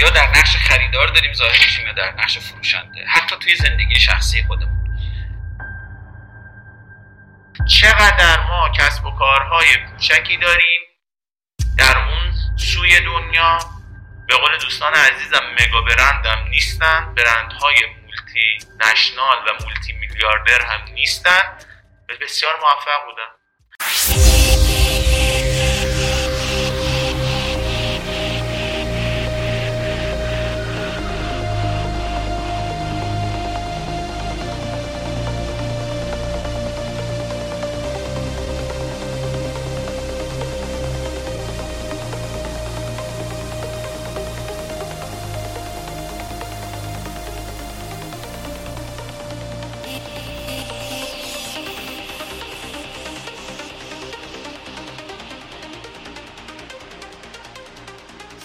یا در نقش خریدار داریم ظاهر میشیم یا در نقش فروشنده، حتی توی زندگی شخصی خودمون. چقدر ما کسب و کارهای کوچکی داریم در اون سوی دنیا، به قول دوستان عزیزم مگا برندم نیستن، برندهای مولتی نشنال و مولتی میلیاردر هم نیستن، بسیار موفق بودن.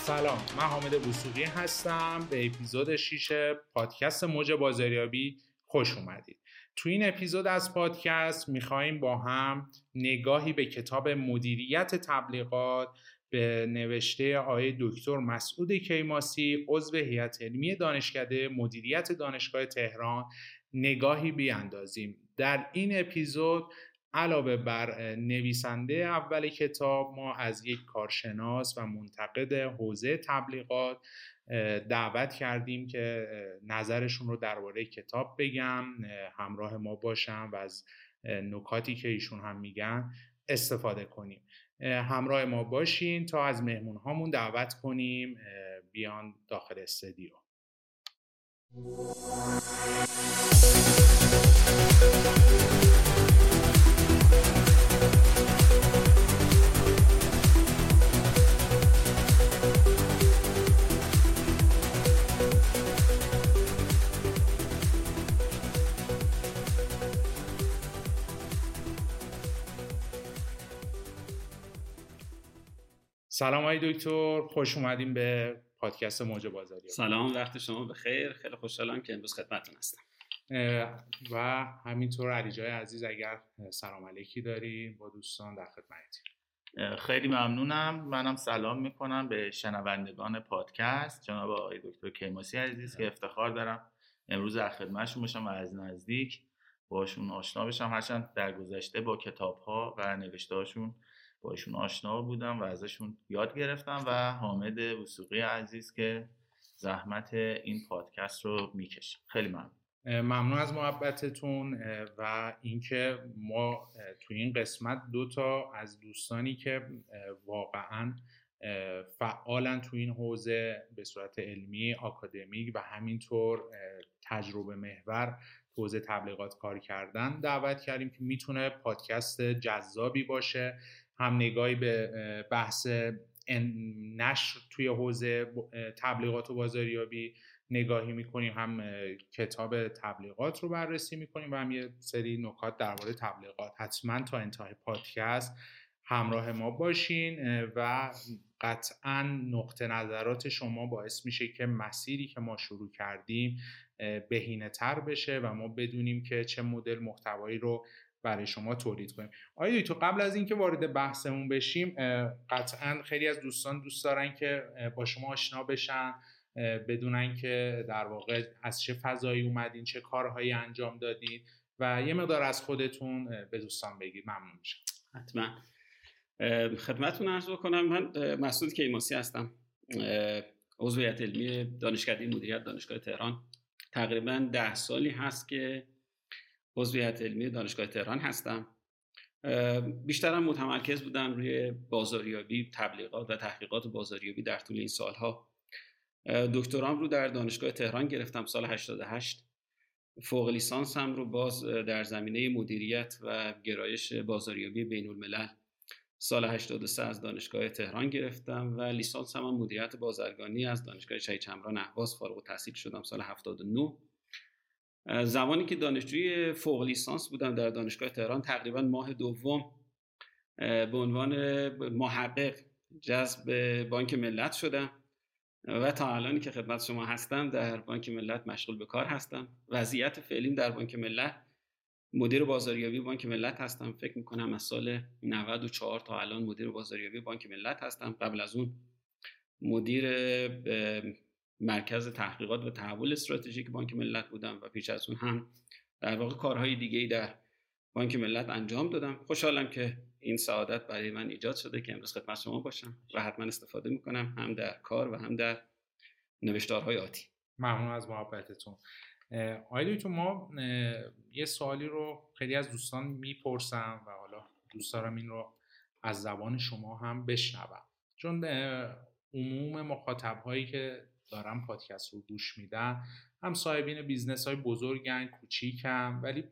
سلام، من حامد وثوقی هستم. به اپیزود 6 پادکست موج بازاریابی خوش اومدید. تو این اپیزود از پادکست میخواییم با هم نگاهی به کتاب مدیریت تبلیغات به نوشته آقای دکتر مسعود کیماسی، عضو هیئت علمی دانشکده مدیریت دانشگاه تهران، نگاهی بیاندازیم. در این اپیزود علاوه بر نویسنده اول کتاب، ما از یک کارشناس و منتقد حوزه تبلیغات دعوت کردیم که نظرشون رو درباره کتاب بگم، همراه ما باشن و از نکاتی که ایشون هم میگن استفاده کنیم. همراه ما باشین تا از مهمون هامون دعوت کنیم بیان داخل استودیو. سلام آقای دکتر، خوش اومدیم به پادکست موج بازاریابی. سلام، وقت شما بخیر. خیلی خوشحالم که امروز خدمتتون هستم. و همینطور علیجاه عزیز، اگر سلام علیکی داری با دوستان در خدمتتون. خیلی ممنونم. منم سلام میکنم به شنوندگان پادکست. جناب آقای دکتر کیماسی عزیز که افتخار دارم امروز در خدمتشون باشم و از نزدیک باشون آشنا بشم، هرچند در گذشته با کتاب‌ها و نوشته‌هاشون باشون آشنا بودم و ازشون یاد گرفتم، و حامد وثوقی عزیز که زحمت این پادکست رو میکشه. خیلی ممنون از محبتتون. و اینکه ما تو این قسمت دو تا از دوستانی که واقعا فعالن تو این حوزه به صورت علمی، آکادمیک و همینطور تجربه محور حوزه تبلیغات کار کردن دعوت کردیم که میتونه پادکست جذابی باشه. هم نگاهی به بحث نشر توی حوزه تبلیغات و بازاریابی نگاهی میکنیم، هم کتاب تبلیغات رو بررسی میکنیم و هم یه سری نکات درباره تبلیغات. حتما تا انتهای پادکست همراه ما باشین و قطعا نقطه نظرات شما باعث میشه که مسیری که ما شروع کردیم بهینه‌تر بشه و ما بدونیم که چه مدل محتوایی رو برای شما تولید کنیم. آقای دکتر، قبل از اینکه وارد بحثمون بشیم، قطعاً خیلی از دوستان دوست دارن که با شما آشنا بشن، بدونن که در واقع از چه فضایی اومدین، چه کارهایی انجام دادین و یه مقدار از خودتون به دوستان بگید. ممنون میشم. حتما خدمتتون عرض کنم. من مسعود کیماسی هستم، عضو هیئت علمی دانشکده مدیریت دانشگاه تهران. تقریباً 10 سالی هست که عضو هیئت علمی دانشگاه تهران هستم. بیشترم متمرکز بودم روی بازاریابی، تبلیغات و تحقیقات بازاریابی در طول این سالها. دکترام رو در دانشگاه تهران گرفتم سال 88. فوق لیسانسم رو باز در زمینه مدیریت و گرایش بازاریابی بین الملل سال 83 از دانشگاه تهران گرفتم و لیسانسم هم مدیریت بازرگانی از دانشگاه شهید چمران اهواز فارغ التحصیل شدم سال 79. زمانی که دانشجوی فوق لیسانس بودم در دانشگاه تهران، تقریباً ماه دوم به عنوان محقق جذب بانک ملت شدم و تا الانی که خدمت شما هستم در بانک ملت مشغول به کار هستم. وضعیت فعلیم در بانک ملت، مدیر بازاریابی بانک ملت هستم. فکر میکنم از سال 94 تا الان مدیر بازاریابی بانک ملت هستم. قبل از اون مدیر مرکز تحقیقات و تحول استراتژیک بانک ملت بودم و پیش از اون هم در واقع کارهای دیگه‌ای در بانک ملت انجام دادم. خوشحالم که این سعادت برای من ایجاد شده که امروز خدمت شما باشم و حتما استفاده میکنم هم در کار و هم در نوشتارهای آتی. ممنون از محبتتون. آیدوی تو ما یه سوالی رو خیلی از دوستان میپرسم و حالا دوست دارم این رو از زبان شما هم بشنوم، چون عموم مخاطب‌هایی که دارم پادکست رو گوش میدن هم صاحبین بیزنس‌های بزرگن کوچیکن، ولی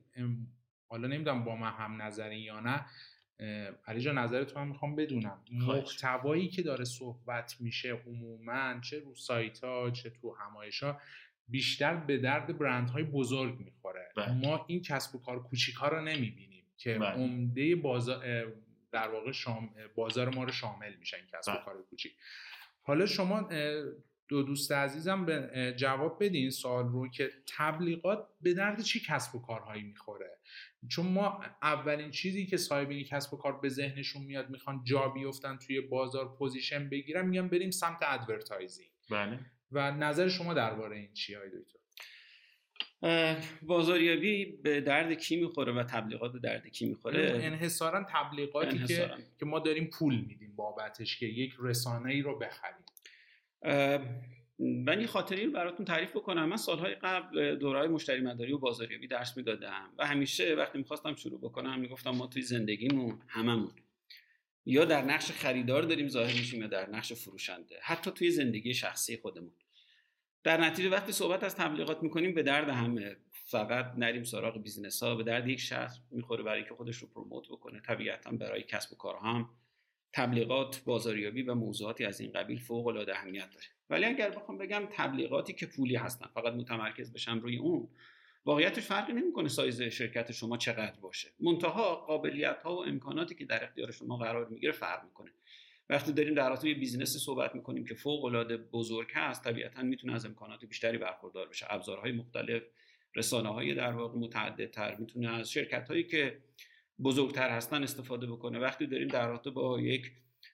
حالا نمیدونم با من هم نظری یا نه. علیجاه نظر تو هم میخوام بدونم. محتوایی که داره صحبت میشه عموما چه رو سایت‌ها چه تو همایش‌ها بیشتر به درد برندهای بزرگ میخوره. ما این کسب و کار کوچیک‌ها رو نمیبینیم که عمده بازار در واقع بازار ما رو شامل میشن کسب و کار کوچیک. حالا شما دو دوست عزیزم جواب بدین سوال رو که تبلیغات به درد چی کسب و کارهایی میخوره، چون ما اولین چیزی که صاحبین کسب و کار به ذهنشون میاد میخوان جا بیفتن توی بازار پوزیشن بگیرن، میگن بریم سمت ادورتایزینگ. بله. و نظر شما درباره این چیه آقای دکتر؟ بازاریابی به درد کی میخوره و تبلیغات به درد کی میخوره؟ انحصارا تبلیغاتی که ما داریم پول میدیم بابتش که یک رسانه‌ای رو بخریم. من یه خاطری رو براتون تعریف بکنم. من سالهای قبل دوره‌های مشتری مداری و بازاریابی درس میدادم و همیشه وقتی میخواستم شروع بکنم میگفتم ما توی زندگیمون هممون یا در نقش خریدار داریم ظاهر میشیم یا در نقش فروشنده، حتی توی زندگی شخصی خودمون. در نتیجه وقتی صحبت از تبلیغات میکنیم به درد همه، فقط نریم سراغ بیزنس‌ها. به درد یک شخص میخوره برای که خودش رو پروموت بکنه، طبیعتاً برای کسب و کارها هم تبلیغات، بازاریابی و موضوعاتی از این قبیل فوق‌العاده اهمیت داره. ولی اگر بخوام بگم تبلیغاتی که پولی هستن فقط متمرکز بشم روی اون، واقعیتش فرقی نمیکنه سایز شرکت شما چقدر باشه، منتها قابلیت‌ها و امکاناتی که در اختیار شما قرار میگیره فرق میکنه. وقتی داریم در رابطه بیزینس صحبت میکنیم که فوق‌العاده بزرگ هست، طبیعتاً میتونه از امکانات بیشتری برخوردار بشه، ابزارهای مختلف، رسانه‌های در واقع متعددتر، میتونه از شرکت‌هایی که بزرگتر هستن استفاده بکنه. وقتی داریم در رابطه با یک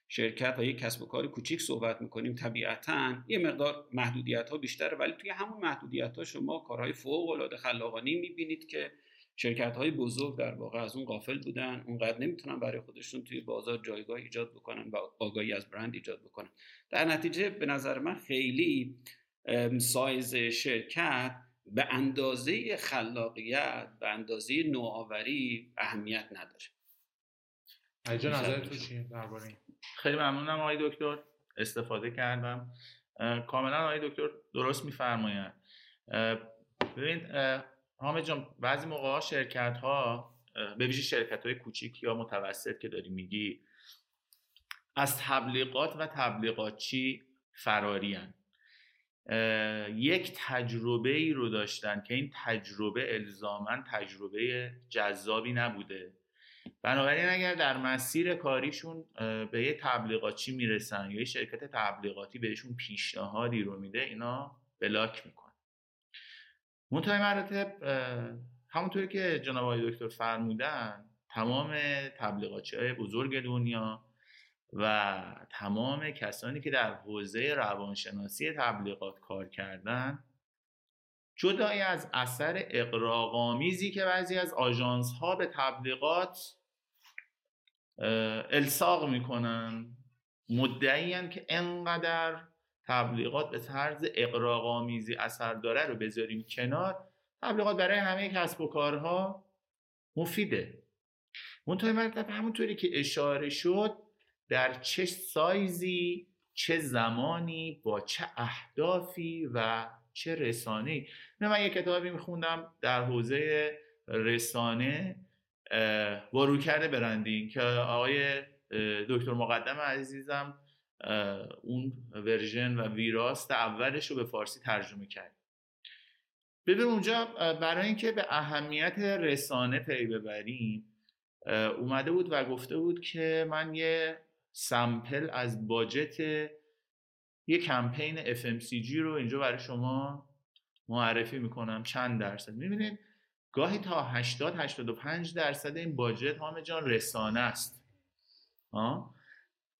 شرکت یا یک کسب و کار کوچیک صحبت میکنیم، طبیعتاً یه مقدار محدودیت‌ها بیشتره، ولی توی همون محدودیت‌ها شما کارهای فوق‌العاده خلاقانه می‌بینید که شرکت‌های بزرگ در واقع از اون غافل بودن، اونقدر نمیتونن برای خودشون توی بازار جایگاه ایجاد بکنن و آگاهی از برند ایجاد بکنن. در نتیجه به نظر من خیلی سایز شرکت به اندازه خلاقیت، به اندازه نوآوری اهمیت نداره. علیجاه نظر تو چیه درباره این؟ خیلی ممنونم آقای دکتر، استفاده کردم. کاملا آقای دکتر درست می‌فرمایند. ببین حامد جان، بعضی موقع‌ها شرکت‌ها به ویژه شرکت‌های کوچیک یا متوسط که داری میگی از تبلیغات و تبلیغاتچی فراری هن. یک تجربه‌ای رو داشتن که این تجربه الزاماً تجربه جذابی نبوده، بنابراین اگر در مسیر کاریشون به یه تبلیغاتچی میرسن یا یه شرکت تبلیغاتی بهشون پیشنهادی رو میده، اینا بلاک میکنن. منطقه مراتب همونطوری که جناب آقای دکتر فرمودن، تمام تبلیغاتچی‌های بزرگ دنیا و تمام کسانی که در حوزه روانشناسی تبلیغات کار کردن، جدای از اثر اغراق‌آمیزی که بعضی از آژانس‌ها به تبلیغات الصاق می‌کنن، مدعی‌اند که انقدر تبلیغات به طرز اغراق‌آمیزی اثر داره رو بذاریم کنار. تبلیغات برای همه کسب و کارها مفیده. منطقه مرتب همونطوری که اشاره شد، در چه سایزی، چه زمانی، با چه اهدافی و چه رسانه‌ای. من یک کتابی میخوندم در حوزه رسانه با رویکرد برندینگ که آقای دکتر مقدم عزیزم اون ورژن و ویراست اولش رو به فارسی ترجمه کرد. ببین اونجا برای اینکه به اهمیت رسانه پی ببریم اومده بود و گفته بود که من یه سمپل از باجت یه کمپین FMCG رو اینجا برای شما معرفی میکنم چند درصد. میبینید گاهی تا 80-85% این باجت حامد جان رسانه است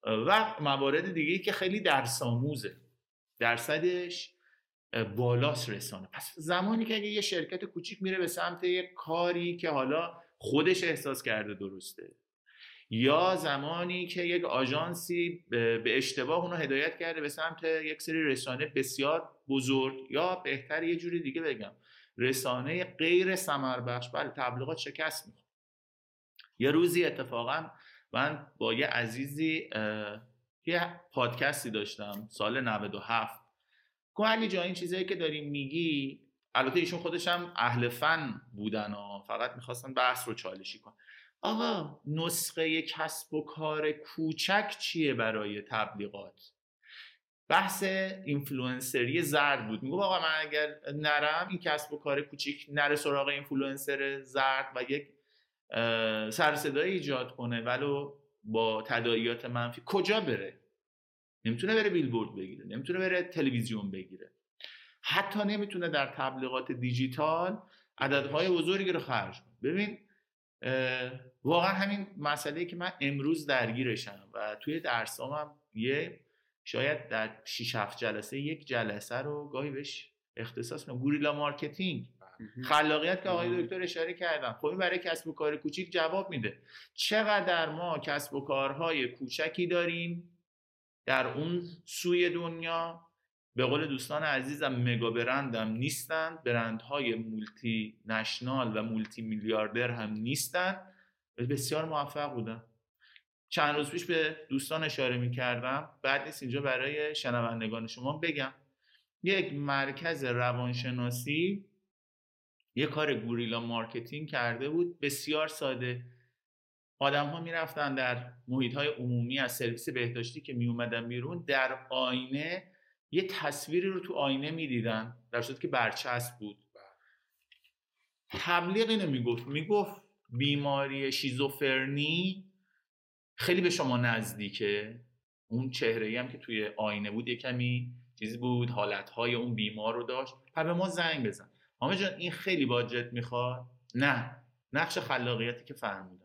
و موارد دیگه که خیلی درساموزه درصدش بالاست رسانه. پس زمانی که اگه یه شرکت کوچیک میره به سمت یه کاری که حالا خودش احساس کرده درسته، یا زمانی که یک آژانسی به اشتباه اونو هدایت کرده به سمت یک سری رسانه بسیار بزرگ، یا بهتر یه جوری دیگه بگم رسانه غیر ثمربخش، بله تبلیغات شکست می‌خوره. یه روزی اتفاقا من با یه عزیزی یه پادکستی داشتم سال 97، گفت علیجاه این چیزایی که داری میگی، البته ایشون خودش هم اهل فن بودن و فقط می‌خواستن بحث رو چالشی کنن، آقا نسخه کسب و کار کوچک چیه برای تبلیغات؟ بحث اینفلوئنسری زرد بود. میگم آقا من اگر نرم این کسب و کار کوچیک نره سراغ اینفلوئنسر زرد و یک سر صدای ایجاد کنه ولو با تداعیات منفی، کجا بره؟ نمیتونه بره بیلبورد بگیره، نمیتونه بره تلویزیون بگیره، حتی نمیتونه در تبلیغات دیجیتال عددهای بزرگی رو خرج کنه. ببین واقعا همین مسئله‌ای که من امروز درگیرشم و توی درسامم یه شاید در 6-7 جلسه یک جلسه رو گاهی بهش اختصاص میدم، گوریلا مارکتینگ، خلاقیت که آقای دکتر اشاره کردن. خب این برای کسب و کار کوچیک جواب میده. چقدر ما کسب و کارهای کوچکی داریم در اون سوی دنیا، به قول دوستان عزیزم مگا برندم نیستن، برندهای مولتی نشنال و مولتی میلیاردر هم نیستن، بسیار موفق بودن. چند روز پیش به دوستان اشاره میکردم، بعد نیست اینجا برای شنوندگان شما بگم، یک مرکز روانشناسی یک کار گوریلا مارکتینگ کرده بود بسیار ساده. آدم ها می رفتن در محیط های عمومی از سرویس بهداشتی که می اومدن بیرون، در آینه یه تصویری رو تو آینه می دیدن، در صورتی که برچسب بود. تبلیغ اینو می گفت، بیماری شیزوفرنی خیلی به شما نزدیکه. اون چهره‌ای هم که توی آینه بود یکمی چیزی بود، حالتهای اون بیمار رو داشت. پر به ما زنگ بزن، حامد جان این خیلی باجت میخواد. نه، نقش خلاقیتی که فرمودن.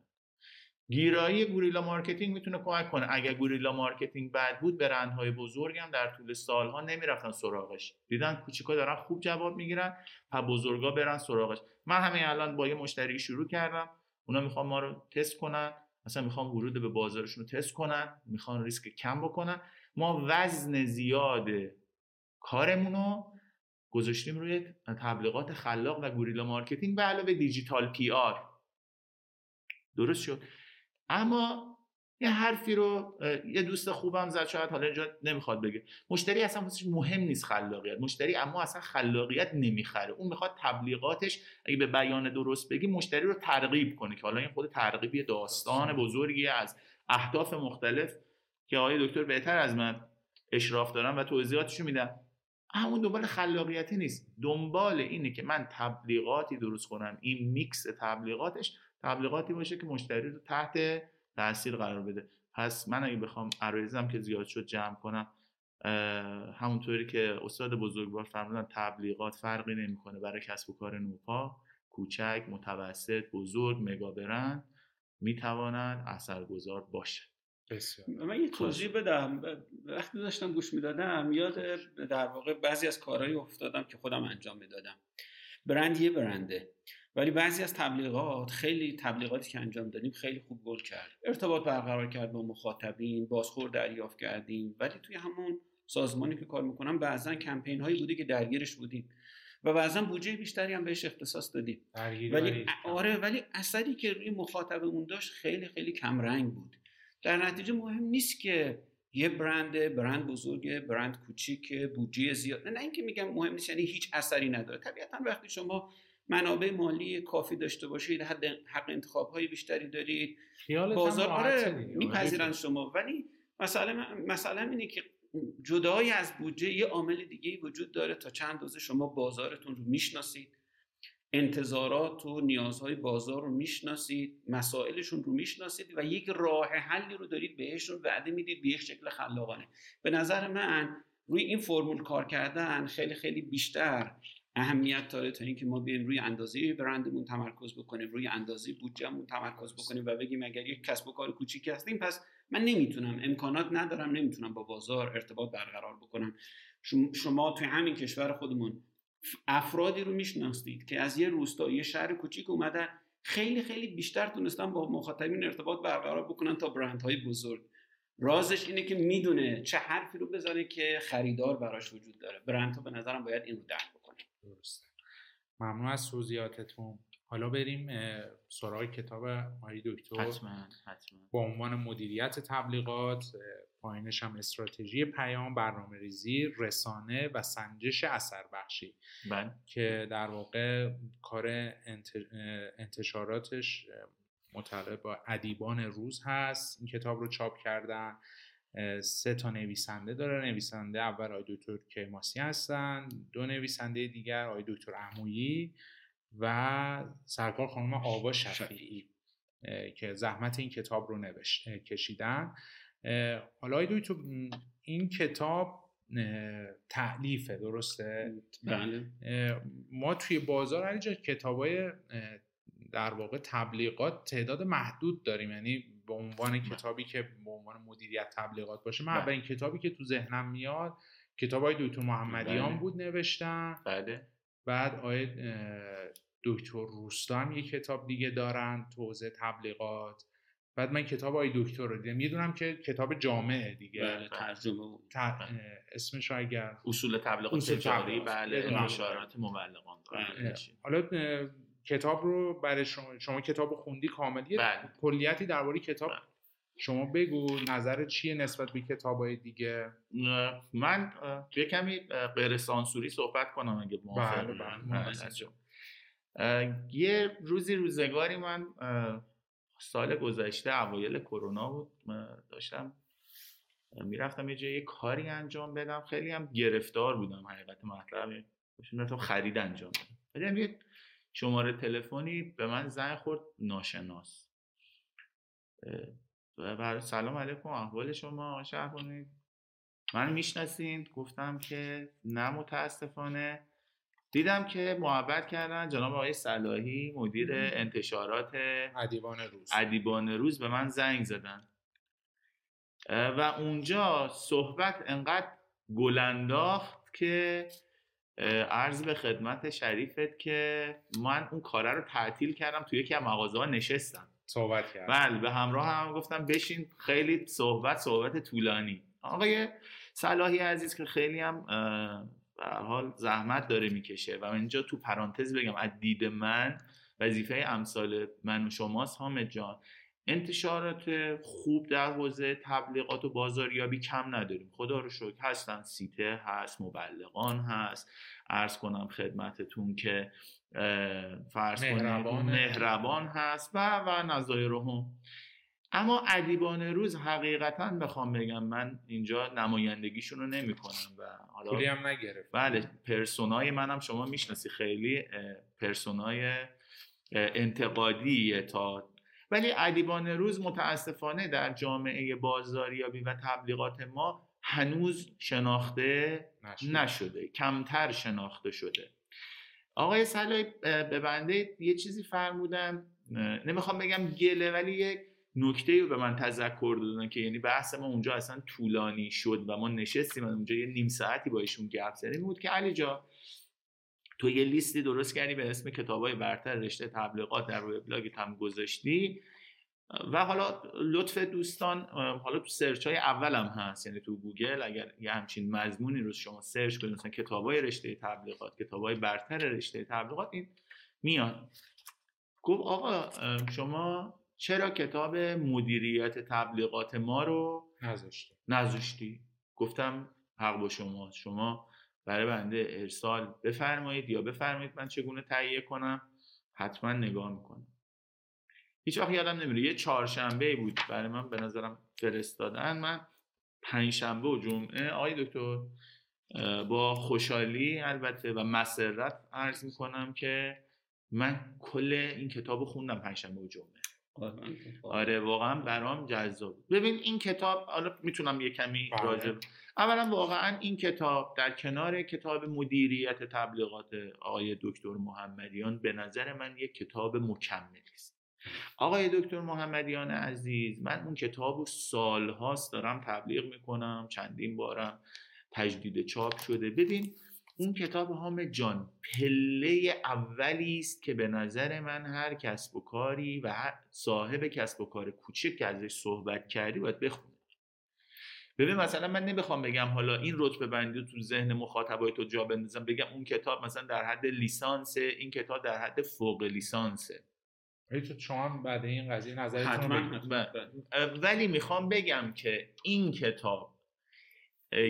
گیرایی گوریلا مارکتینگ میتونه کمک کنه. اگر گوریلا مارکتینگ بد بود، برندهای بزرگ هم در طول سالها نمیرفتن سراغش، دیدن کوچیکا دارن خوب جواب میگیرن، پس بزرگا برن سراغش. من همین الان با یه مشتری شروع کردم، اونا میخوان ما رو تست کنن، مثلا میخوان ورود به بازارشون رو تست کنن، میخوان ریسک کم بکنن. ما وزن زیاد کارمونو گذاشتیم روی تبلیغات خلاق و گوریلا مارکتینگ به علاوه دیجیتال پی آر. درست شد. اما یه حرفی رو یه دوست خوبم زد، شاید حالا اینجا نمیخواد بگه، مشتری اصلا واسش مهم نیست خلاقیت. مشتری اما اصلا خلاقیت نمیخره، اون میخواد تبلیغاتش اگه به بیان درست بگی مشتری رو ترغیب کنه، که حالا این خود ترغیبی داستان بزرگی از اهداف مختلف که آقای دکتر بهتر از من اشراف دارن و توضیحاتشو میدن. همون دنبال خلاقیتی نیست، دنبال اینه که من تبلیغاتی درست کنم، این میکس تبلیغاتش تبلیغاتی باشه که مشتری رو تحت تاثیر قرار بده. پس من اگه بخوام عرایزم که زیاد شد جمع کنم، همونطوری که استاد بزرگوار فرمودن تبلیغات فرقی نمی‌کنه برای کسب و کار نوپا، کوچک، متوسط، بزرگ، مگا برند میتوانند اثرگذار باشند. بسیار. من یه توضیح بدم، وقتی داشتم گوش میدادم یاد در واقع بعضی از کارهایی افتادم که خودم انجام میدادم. برند یه برنده، ولی بعضی از تبلیغات، خیلی تبلیغاتی که انجام دادیم خیلی خوب گل کرد، ارتباط برقرار کرد با مخاطبین، بازخورد دریافت کردیم، ولی توی همون سازمانی که کار میکنم بعضن کمپین هایی بوده که درگیرش بودیم و بعضن بودجه بیشتری هم بهش اختصاص دادیم، ولی آره، ولی اثری که روی مخاطبمون داشت خیلی خیلی کم رنگ بود. در نتیجه مهم نیست که یه برند بزرگه، برند کوچیکه، بودجه زیاد، نه اینکه میگم مهم نیست یعنی هیچ اثری نداره. طبیعتاً وقتی شما منابع مالی کافی داشته باشید، حق انتخاب‌های بیشتری دارید، بازار آره میپذیرن شما. ولی مسئله اینه که جدای از بودجه یه عامل دیگه‌ای وجود داره، تا چند روز شما بازارتون رو میشناسید، انتظارات و نیازهای بازار رو میشناسید، مسائلشون رو میشناسید و یک راه حلی رو دارید بهشون وعده میدید به یک شکل خلاقانه. به نظر من روی این فرمول کار کردن خیلی خیلی بیشتر اهمیت داره تا اینکه ما بیایم روی اندازه برندمون تمرکز بکنیم، روی اندازه بودجهمون تمرکز بکنیم و بگیم اگر یک کسب و کار کوچیکی هستیم پس من نمیتونم، امکانات ندارم، نمیتونم با بازار ارتباط برقرار بکنم. شما توی همین کشور خودمون افرادی رو میشناسید که از یه روستا، یه شهر کوچیک اومدن، خیلی خیلی بیشتر تونستن با مخاطبین ارتباط برقرار بکنن تا برندهای بزرگ. رازش اینه که میدونه چه حرفی رو بزنه که خریدار براش وجود داره. برندها به نظرم باید این رو درک بکنه. درسته. ممنون از توضیحاتتون. حالا بریم سراغ کتاب آقای دکتر. حتما. با عنوان مدیریت تبلیغات، پایینش هم استراتژی پیام، برنامه‌ریزی، رسانه و سنجش اثربخشی. که در واقع کار انتشاراتش مطلع با ادیبان روز هست. این کتاب رو چاپ کردن. 3 نویسنده داره. نویسنده اول آقای دکتر کیماسی هستن، 2 نویسنده دیگر آقای دکتر عموئی و سرکار خانم آوا شفیعی که زحمت این کتاب رو کشیدن. حالا آقای دکتر این کتاب تألیفه، درسته؟ بله. ما توی بازار علیجاه کتابای در واقع تبلیغات تعداد محدود داریم، یعنی به عنوان کتابی که به عنوان مدیریت تبلیغات باشه. من اولین کتابی که تو ذهنم میاد کتاب آقای دکتر محمدیان بود، نوشتن. بله. بعد آقای دکتر روستا هم یک کتاب دیگه دارن، توزیع تبلیغات. بعد من کتاب آقای دکتر رو دیدم، میدونم که کتاب جامعه دیگه. بله، ترجمه اسمش اگر اصول تبلیغات تجاری، بله، اشارات مبلغان. حالا کتاب رو برای شما کتاب رو خوندی کاملیه، کلیتی درباره کتاب شما بگو، نظر چیه نسبت به کتاب‌های دیگه؟ من یه کمی غیر سانسوری صحبت کنم اگه موافق باشی. یه روزگاری من سال گذشته اوایل کرونا بود، داشتم میرفتم یه جایی کاری انجام بدم، خیلی هم گرفتار بودم حقیقت مطلب. داشتم خرید انجام بدم، یه شماره تلفنی به من زنگ خورد ناشناس. سلام علیکم، احوال شما شهربانویی؟ من میشناسین؟ گفتم که نه متاسفانه. دیدم که محبت کردن، جناب آقای صلاحی مدیر انتشارات ادیبان روز به من زنگ زدن و اونجا صحبت انقدر گلنداخت که عرض به خدمت شریفت که من اون کاره رو تعطیل کردم، توی یکی از مغازه‌ها نشستم صحبت کرد. بله، به همراه هم گفتم بشین، خیلی صحبت طولانی. آقای صلاحی عزیز که خیلی هم به هر حال زحمت داره میکشه و من اینجا تو پرانتز بگم از دید من وظیفه امثال من و شماست حامد جان، انتشارات خوب در حوزه تبلیغات و بازاریابی کم نداریم، خدا رو شکر هستن، سیته هست، مبلغان هست. عرض کنم خدمتتون که فرض مهربان هست و نظایر هم. اما ادیبان روز حقیقتاً بخوام بگم من اینجا نمایندگیشون رو نمی کنم و حالا پولی هم نگرفت. بله، پرسونای منم شما میشناسی، خیلی پرسونای انتقادیه تا، ولی ادیبان روز متاسفانه در جامعه بازاریابی و تبلیغات ما هنوز شناخته نشده، کمتر شناخته شده. آقای صلاحی به بنده یه چیزی فرمودن، نمیخوام بگم گله، ولی یک نکته‌ای رو به من تذکر دادن که یعنی بحث ما اونجا اصلا طولانی شد و ما نشستیم اونجا یه نیم ساعتی با ایشون گپ زدیم. بود که علیجاه تو یه لیستی درست کردی به اسم کتاب‌های برتر رشته تبلیغات، در روی بلاگت هم گذاشتی و حالا لطف دوستان، حالا تو سرچ‌های اولم هست، یعنی تو گوگل اگر یه همچین مضمونی رو شما سرچ کنید، مثلا کتاب‌های رشته تبلیغات، کتاب‌های برتر رشته تبلیغات، این میاد. گفت آقا شما چرا کتاب مدیریت تبلیغات ما رو نذاشتی؟ گفتم حق با شماست، شما برای بنده ارسال بفرمایید یا بفرمایید من چگونه تهیه کنم، حتما نگاه میکنم. هیچ وقت یادم نمیره یه چهارشنبه بود برای من به نظرم فرستادن، من پنجشنبه و جمعه آقای دکتر با خوشحالی البته و مسرت عرض میکنم که من کل این کتابو خوندم پنجشنبه و جمعه. آره واقعا برام جذاب. ببین این کتاب، حالا میتونم یه کمی راجع، اولا واقعا این کتاب در کنار کتاب مدیریت تبلیغات آقای دکتر محمدیان به نظر من یک کتاب مکملی است. آقای دکتر محمدیان عزیز، من اون کتابو سالهاست دارم تبلیغ میکنم، چندین بارم تجدید چاپ شده. ببین اون کتاب هامه جان پله اولی است که به نظر من هر کسب و کاری و هر صاحب کسب و کار کوچک که ازش صحبت کردی باید بخونه. ببین مثلا من نمیخوام بگم حالا این رتبه بندی تو ذهن مخاطبای تو جا بندازم بگم اون کتاب مثلا در حد لیسانسه، این کتاب در حد فوق لیسانسه. ایشون شما بعد این قضیه نظرتون ولی میخوام بگم که این کتاب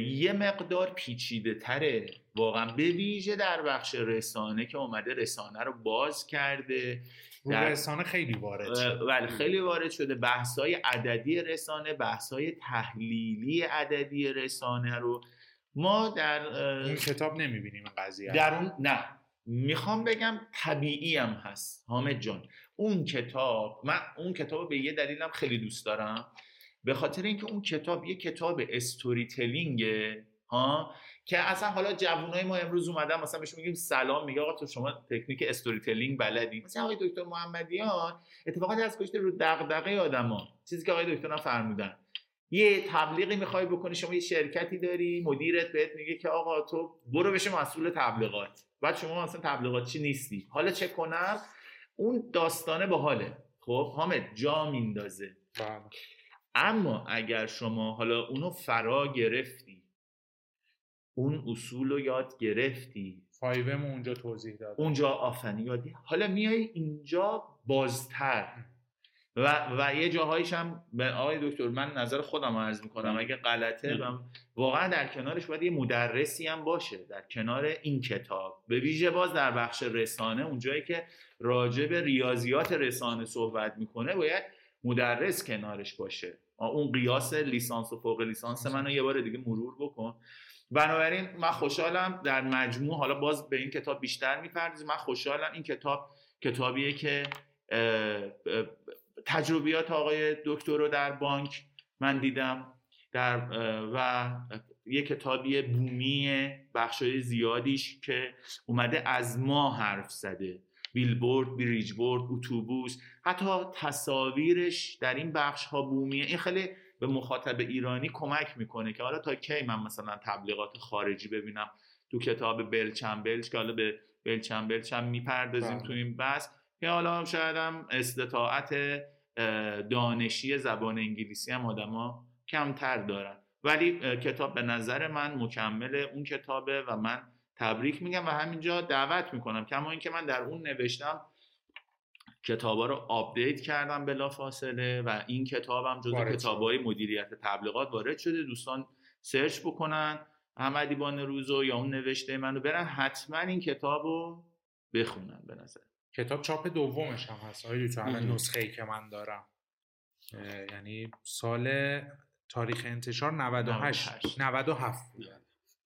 یه مقدار پیچیده تره واقعا، به ویژه در بخش رسانه که اومده رسانه رو باز کرده. رسانه خیلی وارد شده، ولی خیلی وارد شده بحث‌های عددی رسانه، بحث‌های تحلیلی عددی رسانه رو ما در این کتاب نمی‌بینیم. قضیه در اون نه، میخوام بگم طبیعی هم هست حامد جان. اون کتاب، من اون کتاب به یه دلیلم خیلی دوست دارم، به خاطر اینکه اون کتاب یه کتاب استوری تلینگه ها، که اصلا حالا جوانای ما امروز اومدن مثلا بهش میگیم سلام، میگه آقا تو شما تکنیک استوری تلینگ بلدی؟ مثلا آقای دکتر محمدیان اتفاقاتی از کشته رو دغدغه آدما، چیزی که آقای دکتران فرمودن. یه تبلیغی میخوای بکنی، شما یه شرکتی داری، مدیرت بهت میگه که آقا تو برو بشه مسئول تبلیغات، بعد شما اصلا تبلیغات چی نیستی. حالا چه کنم؟ اون داستانه باحاله، خب حامد جا میندازه. اما اگر شما حالا اونو فرا گرفتی، اون اصول رو یاد گرفتی، فایوه‌مو اونجا توضیح داد، اونجا آفنی یادی، حالا میای اینجا بازتر و یه جاهایش هم به آقای دکتر، من نظر خودم عرض میکنم اگه غلطه واقعا در کنارش باید یه مدرسی هم باشه در کنار این کتاب، به ویژه باز در بخش رسانه، اونجایی که راجع به ریاضیات رسانه صحبت میکنه باید مدرس کنارش باشه. اون قیاس لیسانس و فوق لیسانس منو یه بار دیگه مرور بکن. بنابراین من خوشحالم در مجموع، حالا باز به این کتاب بیشتر میپردازیم، من خوشحالم این کتاب کتابیه که تجربیات آقای دکتر رو در بانک من دیدم در و یه کتابی بومی بخشای زیادیش که اومده از ما حرف زده، بیلبورد، بریجبورد، اتوبوس، حتی تصاویرش در این بخش ها بومیه. این خیلی به مخاطب ایرانی کمک میکنه که حالا تا کی من مثلا تبلیغات خارجی ببینم. تو کتاب بلچنبلچ که حالا به بلچنبلچ هم میپردازیم تو این بحث، که حالا شاید هم استطاعت دانشی زبان انگلیسی هم آدما کمتر دارن، ولی کتاب به نظر من مکمل اون کتابه و من تبریک میگم و همینجا دعوت میکنم. کما اینکه من در اون نوشتم، کتابا رو آپدیت کردم بلافاصله و این کتابم جزو کتابای مدیریت تبلیغات وارد شده. دوستان سرچ بکنن احمدیان روزو یا اون نوشته منو برن حتما این کتابو بخونن. به نظر کتاب چاپ دومش هم هست آیدی تو همه نسخه‌ای که من دارم، یعنی سال تاریخ انتشار 97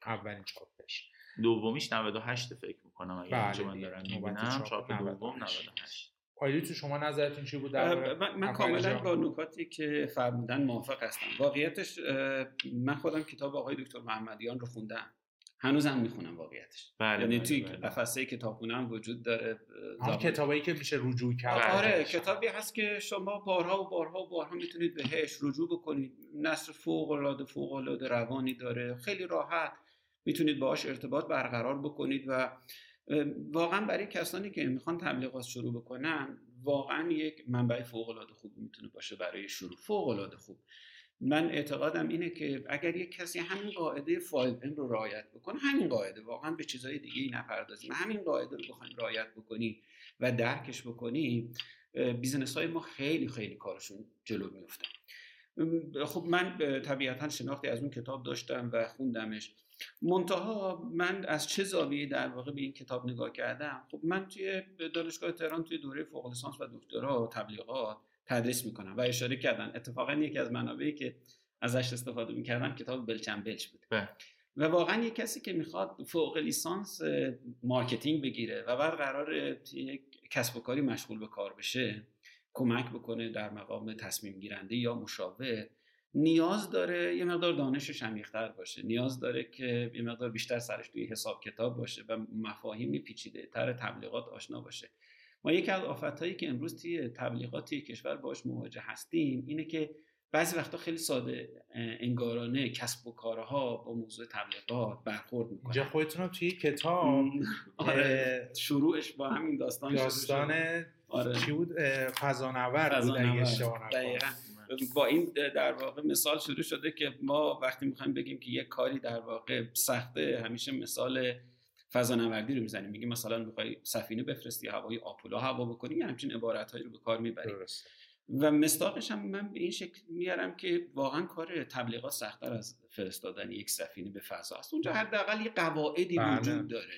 اولین چاپش، دومیش 98 فکر می‌کنم اگه اینجا من دارم می‌بینم، چاپ دوم 98. آیدی تو شما نظرتون چی بود؟ من کاملا با نکاتی که فرمودن موافق هستم. واقعیتش من خودم کتاب آقای دکتر محمدیان رو خوندم، هنوزم میخونم واقعیتش. یعنی توی قفسه کتابخونه هم وجود داره، کتابایی که میشه رجوع کرد. آره کتابی هست که شما بارها میتونید بهش رجوع بکنید. نثر فوق‌العاده روانی داره، خیلی راحت میتونید باهاش ارتباط برقرار بکنید و واقعا برای کسانی که میخوان تبلیغات شروع بکنن واقعا یک منبع فوق‌العاده خوب میتونه باشه برای شروع. فوق‌العاده خوب. من اعتقادم اینه که اگر یک کسی همین قاعده 5M رو رعایت بکنه، همین قاعده، واقعا به چیزهای دیگه‌ای نپردازیم، همین قاعده رو بخوایم رعایت بکنیم و درکش بکنیم، بیزنس‌های ما خیلی خیلی کارشون جلو میفته. خب من طبیعتاً شناختی از اون کتاب داشتم و خوندمش. منتها من از چه زاویه‌ای در واقع به این کتاب نگاه کردم؟ خب من توی دانشگاه تهران توی دوره فوق لیسانس و دکترا تبلیغات تدریس میکنم و اشاره کردن اتفاقا یکی از منابعی که ازش استفاده میکردم کتاب بلچنبلچ بود و واقعا یک کسی که میخواد فوق لیسانس مارکتینگ بگیره و بعد قرار یک کسب و کاری مشغول به کار بشه کمک بکنه در مقام تصمیم گیرنده یا مشاور، نیاز داره یه مقدار دانشش عمیق‌تر باشه، نیاز داره که یه مقدار بیشتر سرش توی حساب کتاب باشه و مفاهیم پیچیده‌تر تبلیغات آشنا باشه. ما یکی از آفت‌هایی که امروز توی تبلیغاتی کشور باهاش مواجه هستیم اینه که بعضی وقتا خیلی ساده انگارانه کسب و کارها با موضوع تبلیغات برخورد میکنه. اینجا خودتون هم توی کتاب آره شروعش با همین داستان چی بود؟ فضانورد بود اگه اشتباه نکنم. با این در واقع مثال شروع شده که ما وقتی میخوایم بگیم که یک کاری در واقع سخته همیشه مثال فضانوردی رو میزنیم، میگیم مثلا میخوای سفینه بفرستی هوای آپولو هوا بکنی، یعنی همچین عبارت‌هایی رو به کار میبریم و مصداقش هم من به این شکل میارم که واقعا کار تبلیغات سخت‌تر از فرستادن یک سفینه به فضا است. اونجا حداقل یه قواعدی وجود داره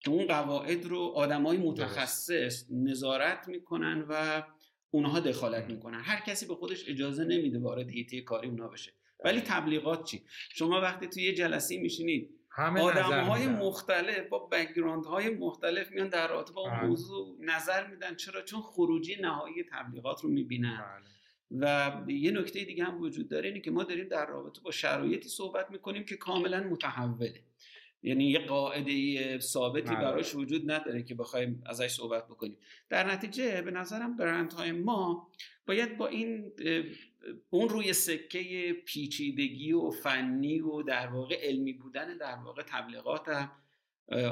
که اون قواعد رو آدمای متخصص نظارت میکنن و اونها دخالت میکنن، هر کسی به خودش اجازه نمیده وارد حیطه کاری اونها بشه. ولی تبلیغات چی؟ شما وقتی توی یه جلسه میشینید آدم‌های مختلف با بک‌گراند‌های مختلف میان در رابطه با اون موضوع نظر میدن. چرا؟ چون خروجی نهایی تبلیغات رو میبینن. و یه نکته دیگه هم وجود داره اینه که ما داریم در رابطه با شرایطی صحبت میکنیم که کاملا متحوله، یعنی یه قاعده ثابتی براش وجود نداره که بخوایم ازش صحبت بکنیم. در نتیجه به نظرم برندهای ما باید با این اون روی سکه پیچیدگی و فنی و در واقع علمی بودن در واقع تبلیغات هم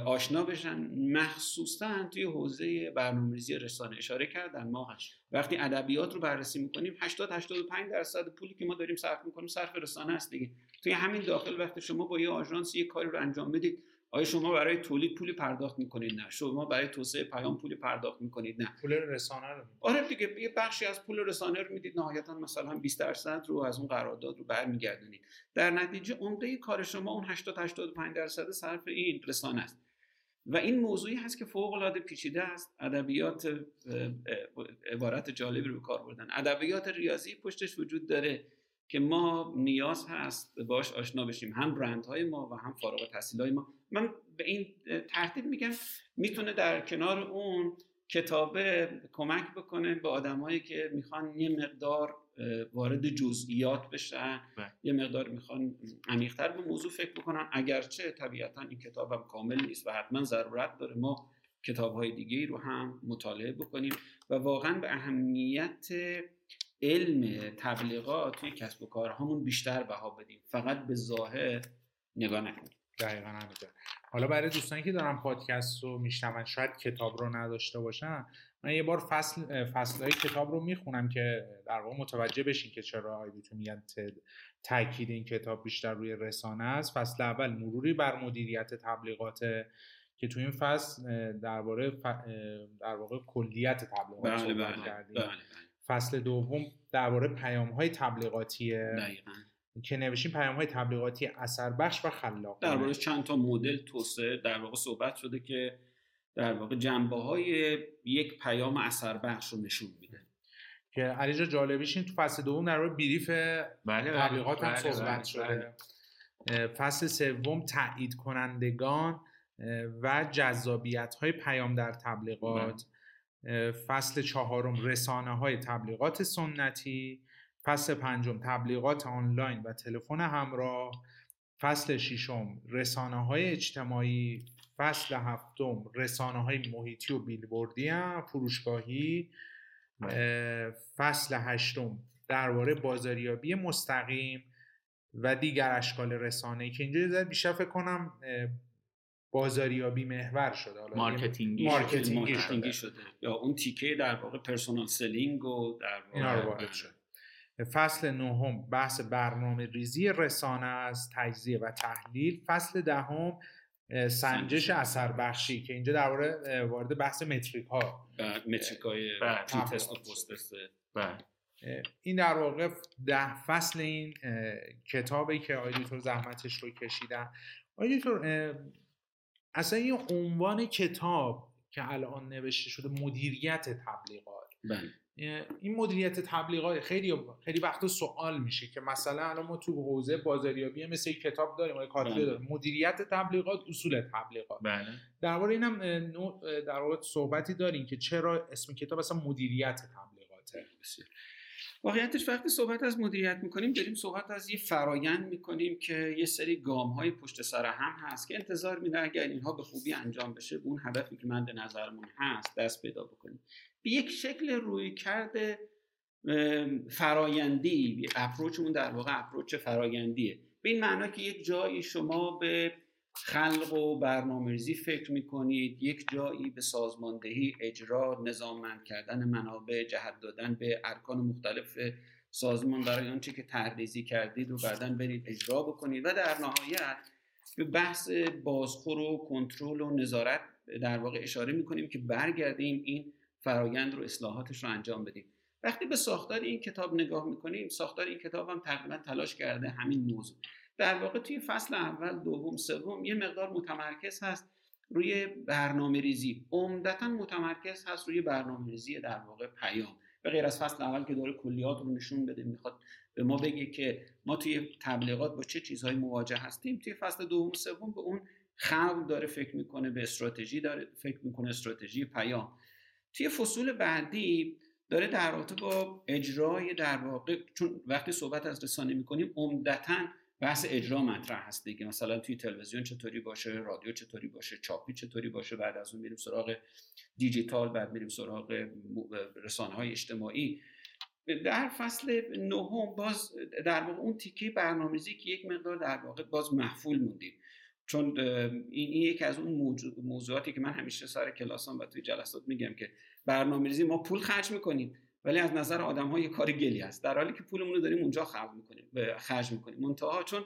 آشنا بشن، مخصوصا توی حوزه برنامه‌ریزی رسانه. اشاره کردن ما وقتی ادبیات رو بررسی میکنیم 80-85% پولی که ما داریم صرف میکنیم صرف رسانه است دیگه. توی همین داخل وقتی شما با یه آژانس یه کاری رو انجام بدید، آیا شما برای تولید پولی پرداخت میکنید؟ نه. شما برای توسعه پیام پولی پرداخت میکنید؟ نه. پول رسانه رو میدید. آره دیگه، یه بخشی از پول رسانه رو میدید، نهایتاً مثلا 20% رو از اون قرارداد رو برمیگردونید. در نتیجه عمده کار شما اون 80-85% صرف این رسانه است. و این موضوعی هست که فوق العاده پیچیده است. ادبیات، عبارت جالبی رو به کار بردن، ادبیات ریاضی پشتش وجود داره که ما نیاز هست باش آشنا بشیم، هم برندهای ما و هم فارغ التحصیلای ما. من به این ترتیب میگم میتونه در کنار اون کتابه کمک بکنه به آدمایی که میخوان یه مقدار وارد جزئیات بشن، یه مقدار میخوان عمیق‌تر به موضوع فکر بکنن، اگرچه طبیعتاً این کتابم کامل نیست و حتما ضرورت داره ما کتاب‌های دیگه‌ای رو هم مطالعه بکنیم و واقعاً به اهمیت علم تبلیغات توی کسب و کارهامون بیشتر بها بدیم، فقط به ظاهر نگاه نکنیم. دقیقاً همینطور. حالا برای دوستانی که دارن پادکست رو میشنون شاید کتاب رو نداشته باشن، من یه بار فصل‌های کتاب رو میخونم که در واقع متوجه بشین که چرا آیدیتون میگن تاکید این کتاب بیشتر روی رسانه است. فصل اول مروری بر مدیریت تبلیغات که تو این فصل درباره در واقع کلیت تبلیغات صحبت کردیم. فصل دوم درباره پیام‌های تبلیغاتیه. دقیقاً. که نوشتیم پیام‌های تبلیغاتی اثربخش و خلاق. در واقع چند تا مدل توسعه در واقع صحبت شده که در واقع جنبه‌های یک پیام اثربخش رو نشون میده. که علیجا جالبیش این تو فصل دوم در مورد بریف تبلیغات هم صحبت شده. فصل سوم تأیید کنندگان و جذابیت‌های پیام در تبلیغات. فصل چهارم رسانه‌های تبلیغات سنتی. فصل پنجم تبلیغات آنلاین و تلفن همراه. فصل ششم رسانه‌های اجتماعی. فصل هفتم رسانه‌های محیطی و بیلبوردی هم فروشگاهی. فصل هشتم درباره بازاریابی مستقیم و دیگر اشکال رسانه‌ای که اینجا بیشتر فکر کنم بازاریابی محور شده، حالا مارکتینگی شده یا اون تیکه در واقع پرسونال سلینگ و در واقع فصل نهم بحث برنامه ریزی رسانه است، تجزیه و تحلیل. فصل دهم سنجش اثر بخشی که اینجا درباره وارد بحث متریک‌ها، متریک‌های پی تست و پست تست. این در واقع 10 فصل این کتابی که آیدیتور زحمتش رو کشیدن. آیدیتور اصلا این عنوان کتاب که الان نوشته شده مدیریت تبلیغات، این مدیریت تبلیغات خیلی وقتا سوال میشه که مثلا الان ما تو حوزه بازاریابی مثل کتاب داریم، ما کاتلر داریم، مدیریت تبلیغات، اصول تبلیغات. درباره اینم در واقع صحبتی داریم که چرا اسم کتاب اصلا مدیریت تبلیغاته. واقعیتش وقتی صحبت از مدیریت میکنیم داریم صحبت از یه فرایند میکنیم که یه سری گام‌های پشت سر هم هست که انتظار میره اگر اینها به خوبی انجام بشه اون هدفی که مد نظرمون هست دست پیدا بکنیم. به یک شکل رویکرد فرایندی، اپروچمون در واقع اپروچ فرایندیه، به این معنا که یک جایی شما به خلق و برنامه‌ریزی فکر می‌کنید، یک جایی به سازماندهی، اجرا، نظام‌مند کردن منابع، جهت دادن به ارکان مختلف سازمان برای آنچه که طرح‌ریزی کردید و بعداً برید اجرا بکنید و در نهایت به بحث بازخور و کنترل و نظارت در واقع اشاره می‌کنیم که برگردیم این فرایند رو، اصلاحاتش رو انجام بدیم. وقتی به ساختار این کتاب نگاه می‌کنیم، ساختار این کتاب هم تقریباً تلاش کرده همین موضوع. در واقع توی فصل اول، دوم، سوم یه مقدار متمرکز هست روی برنامه‌ریزی، عمدتاً متمرکز هست روی برنامه‌ریزی در واقع پیام. به غیر از فصل اول که داره کلیات رو نشون بده، میخواد به ما بگه که ما توی تبلیغات با چه چیزهایی مواجه هستیم، توی فصل دوم سوم به اون خلق داره فکر میکنه، به استراتژی داره فکر میکنه، استراتژی پیام. توی فصول بعدی داره در رابطه با اجرای در واقع، چون وقتی صحبت از رسانه میکنیم عمدتاً بحث اجرا مطرح هست دیگه، مثلا توی تلویزیون چطوری باشه، رادیو چطوری باشه، چاپی چطوری باشه، بعد از اون میریم سراغ دیجیتال، بعد میریم سراغ رسانه‌های اجتماعی. در فصل نهم باز در واقع اون تیکه برنامه‌ریزی که یک مقدار در واقع باز محفول موندیم، چون این یکی از اون موضوعاتی که من همیشه سر کلاسام و توی جلسات میگم که برنامه‌ریزی ما پول خرج می‌کنیم ولی از نظر آدم‌ها یه کار گلی است، در حالی که پولمون رو داریم اونجا خرج می‌کنیم. منتها چون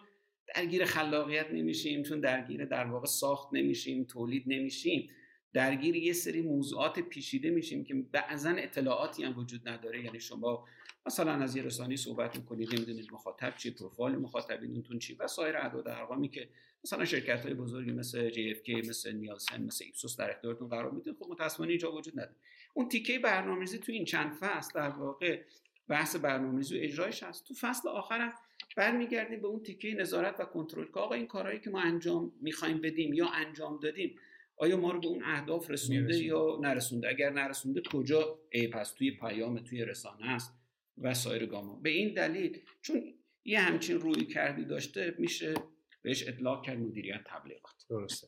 درگیر خلاقیت نمی‌شیم، چون درگیر در واقع ساخت نمی‌شیم، تولید نمی‌شیم، درگیر یه سری موضوعات پیچیده می‌شیم که بعضاً اطلاعاتی هم وجود نداره. یعنی شما مثلا از یه رسانه‌ای صحبت می‌کنید، نمی‌دونید مخاطب چی، پروفایل مخاطبینتون چی و سایر اعداد و ارقامی که مثلا شرکت‌های بزرگی مثل JFK، مثل نیالسن، مثل ایپسوس در اختیارتون قرار میدن، خب متأسفانه اینجا وجود نداره. اون تیکه برنامه‌ریزی تو این چند فصل در واقع بحث برنامه‌ریزی و اجرایش هست. تو فصل آخرم برمیگردیم به اون تیکه نظارت و کنترل که آقا این کارهایی که ما انجام می‌خوایم بدیم یا انجام دادیم آیا ما رو به اون اهداف رسونده یا نرسونده، اگر نرسونده کجا، پس توی پیام، توی رسانه است و سایر گاما. به این دلیل چون یه همچین رویکردی داشته میشه بهش اطلاق کرد مدیریت تبلیغات. درسته.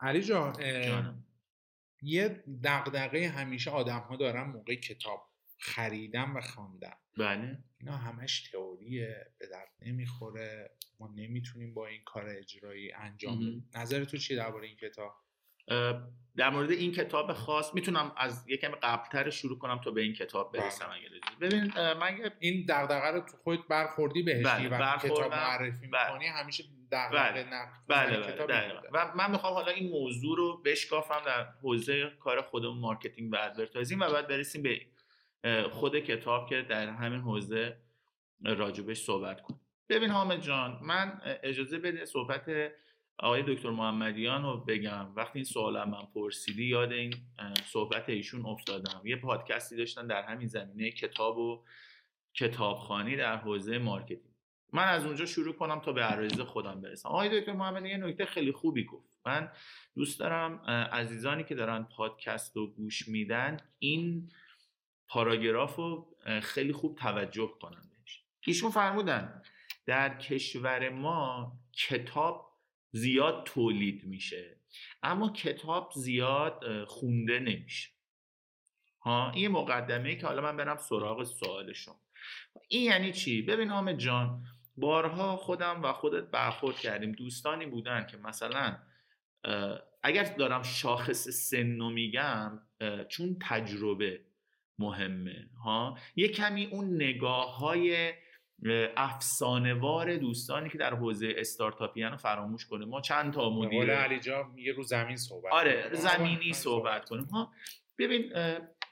علی جان، یه دغدغه همیشه آدم‌ها دارن موقع کتاب خریدن و خواندن، بله، اینا همش تئوریه، به درد نمیخوره، ما نمیتونیم با این کار اجرایی انجام بدیم. نظر تو چیه درباره این کتاب؟ در مورد این کتاب خاص میتونم از یکم قبل‌تر شروع کنم تا به این کتاب برسم اگه اجازه بدید. ببین من این دغدغه رو تو خودت برخوردی بهش و کتاب معرفی می‌کنی، همیشه دغدغه نقد کتاب و من می‌خوام حالا این موضوع رو بشکافم در حوزه کار خودمون، مارکتینگ و ادورتایزینگ، و بعد برسیم به خود کتاب که در همین حوزه راجبش صحبت کنیم. ببین حامد جان، من اجازه بده صحبت آقای دکتر محمدیان رو بگم. وقتی این سوالم من پرسیدی یاد این صحبت ایشون افتادم. یه پادکستی داشتن در همین زمینه کتاب و کتابخوانی در حوزه مارکتینگ. من از اونجا شروع کنم تا به عرایض خودم برسم. آقای دکتر محمدیان نکته خیلی خوبی گفت. من دوست دارم عزیزانی که دارن پادکست رو گوش میدن این پاراگراف رو خیلی خوب توجه کنن بهش. ایشون فرمودن در کشور ما کتاب زیاد تولید میشه اما کتاب زیاد خونده نمیشه. ها، این مقدمه که حالا من برم سراغ سوال شما. این یعنی چی؟ ببین حامد جان، بارها خودم و خودت برخورد کردیم، دوستانی بودن که مثلا اگر دارم شاخص سن رو میگم چون تجربه مهمه، ها، یه کمی اون نگاه‌های افسانه‌وار دوستانی که در حوزه استارتاپیان رو فراموش کنه. ما چند تا مدیر قول علیجاه میگه رو زمین صحبت، آره زمینی صحبت کنیم. ها ببین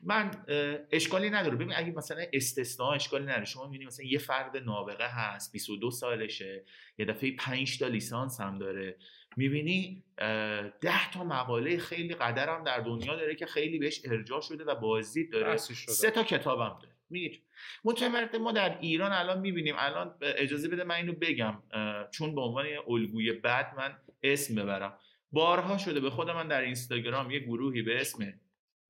من اشکالی نداره، ببین اگه مثلا استثناء اشکالی نداره، شما می‌بینی مثلا یه فرد نابغه هست 22 سالشه، یه دفعه 5 تا لیسانس هم داره، می‌بینی 10 تا مقاله خیلی قدرم در دنیا داره که خیلی بهش ارجاع شده و بازدید داره، 3 تا کتابم داره. میگه متمرکز ما در ایران الان میبینیم. الان اجازه بده من اینو بگم چون به عنوان الگوی بد من اسم ببرم، بارها شده به خود من در اینستاگرام یه گروهی به اسم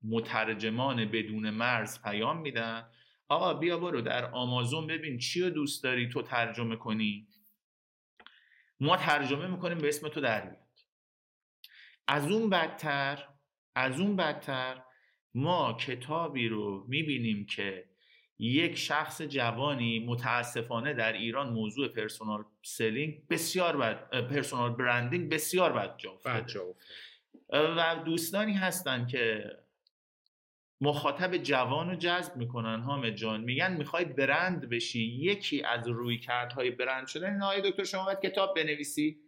مترجمان بدون مرز پیام میدن آقا بیا برو در آمازون ببین چی رو دوست داری تو ترجمه کنی، ما ترجمه میکنیم به اسم تو در میاد. از اون بدتر ما کتابی رو میبینیم که یک شخص جوانی متاسفانه در ایران موضوع پرسونال سلینگ بسیار بد، پرسونال برندینگ بسیار بد جا افتاده و دوستانی هستن که مخاطب جوان رو جذب میکنن. حامد جان میگن میخوای برند بشی، یکی از رویکردهای برند شدن این آقای دکتر شما باید کتاب بنویسی.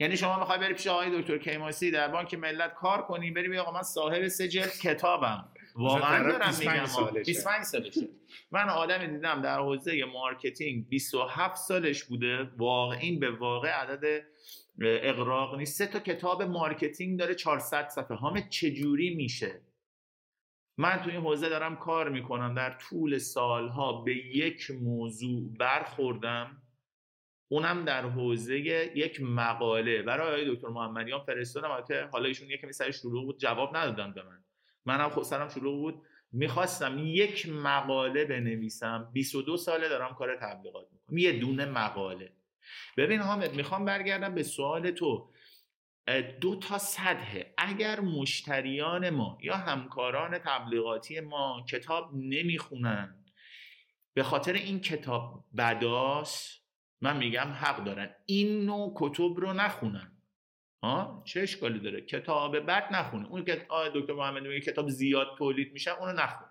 یعنی شما میخوای بری پیش آقای دکتر کیماسی در بانک ملت کار کنی، بری بگی آقا من صاحب 3 جلد کتابم، واقعا دارم میگم 25 سالشه. من آدمی دیدم در حوزه مارکتینگ 27 سالش بوده، واقعا به واقع عدد اغراق نیست، 3 تا کتاب مارکتینگ داره 400 صفحه. حامد چجوری میشه؟ من تو این حوزه دارم کار میکنم، در طول سالها به یک موضوع برخوردم، اونم در حوزه یک مقاله برای دکتر محمدیان فرستادم. البته حالا ایشون یکمی سرش شلوغ بود جواب ندادن به من، منم خود سرم شلوغ بود، میخواستم یک مقاله بنویسم. 22 ساله دارم کار تبلیغات میکنم، یه دونه مقاله. ببین حامد، میخوام برگردم به سوال تو. 2 تا سطحه. اگر مشتریان ما یا همکاران تبلیغاتی ما کتاب نمیخونن به خاطر این کتاب بداست، من میگم حق دارن این نوع کتب رو نخونن. چه اشکالی داره؟ کتاب بد نخونه، اون که دکتر محمدی میگه کتاب زیاد تولید میشه، اونو نخون.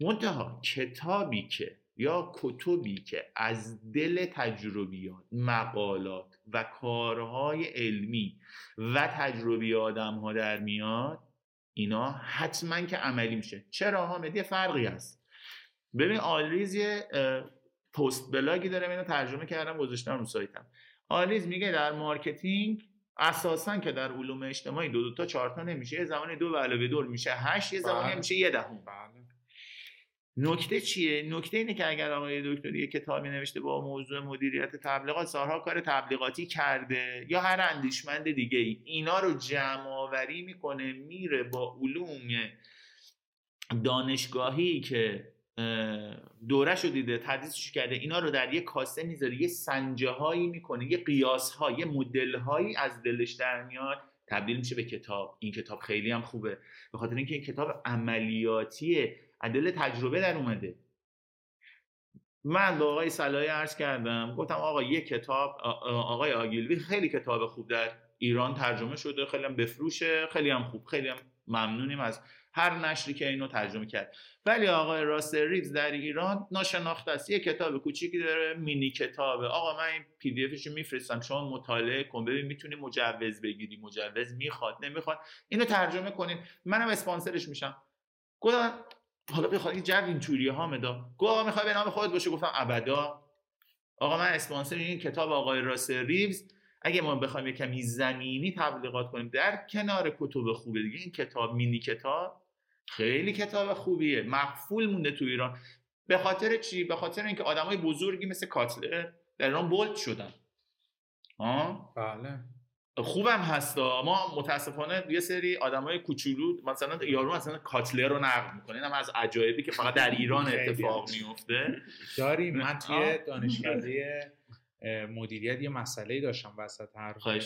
منتها کتابی که یا کتبی که از دل تجربیات، مقالات و کارهای علمی و تجربی آدم‌ها در میاد، اینا حتما که عملی میشه. چرا حامدی؟ فرقی هست. ببین آلریز یه پست بلاگی دارم، اینو ترجمه کردم گذاشتم رو سایتم. آلیز میگه در مارکتینگ اساساً که در علوم اجتماعی 2 تا 4 تا نمیشه، یه زمانی 2 علاوه 2 میشه 8، یه زمانی میشه 10. نکته چیه؟ نکته اینه که اگر آقای دکتر یه کتابی نوشته با موضوع مدیریت تبلیغات، سالها کار تبلیغاتی کرده، یا هر اندیشمند دیگه ای، اینا رو جمع آوری میکنه میره با علوم دانشگاهی که دوره‌شو دیده، تدریسش کرده، اینا رو در یه کاسه میذاره، یه سنجه‌هایی میکنه، یه قیاس‌ها، یه مدل‌هایی از دلش در میاد، تبدیل میشه به کتاب. این کتاب خیلی هم خوبه به خاطر اینکه این کتاب عملیاتیه، از دل تجربه در اومده. من به آقای صلاحی عرض کردم، گفتم آقا یه کتاب آقای آگیلوی خیلی کتاب خوب در ایران ترجمه شده، خیلی هم بفروشه، خیلی هم خوب، خیلی هم ممنونیم از هر نشری که اینو ترجمه کرد. ولی آقای راستر ریوز در ایران ناشناخته است، یه کتاب کوچیکی داره، مینی کتابه. آقا من این پی دی افش رو میفرستم، شما مطالعه کن، ببین میتونی مجوز بگیری، مجوز میخواد نمیخواد، اینو ترجمه کنین، منم اسپانسرش میشم. گفتم حالا بخواد این جو اینجوری‌ها مدا. گفت آقا میخواد به نام خودت باشه. گفتم ابدا، آقا من اسپانسر این کتاب آقای راستر ریوز. اگه ما بخوایم یکم زمینی تبلیغات کنیم در کنار کتب خوبه دیگه، این کتاب مینی کتاب خیلی کتاب خوبیه، مقفول مونده تو ایران. به خاطر چی؟ به خاطر اینکه آدمای بزرگی مثل کاتلر در ایران بولد شدن. بله خوبم هستا، ما متاسفانه یه سری آدمای کوچولو، مثلا یارو مثلا کاتلر رو نقد میکنه، اینم از عجایبی که فقط در ایران اتفاق میفته داریم. من توی دانشکده مدیریت یه مسئله‌ای داشتم وسط حرفه،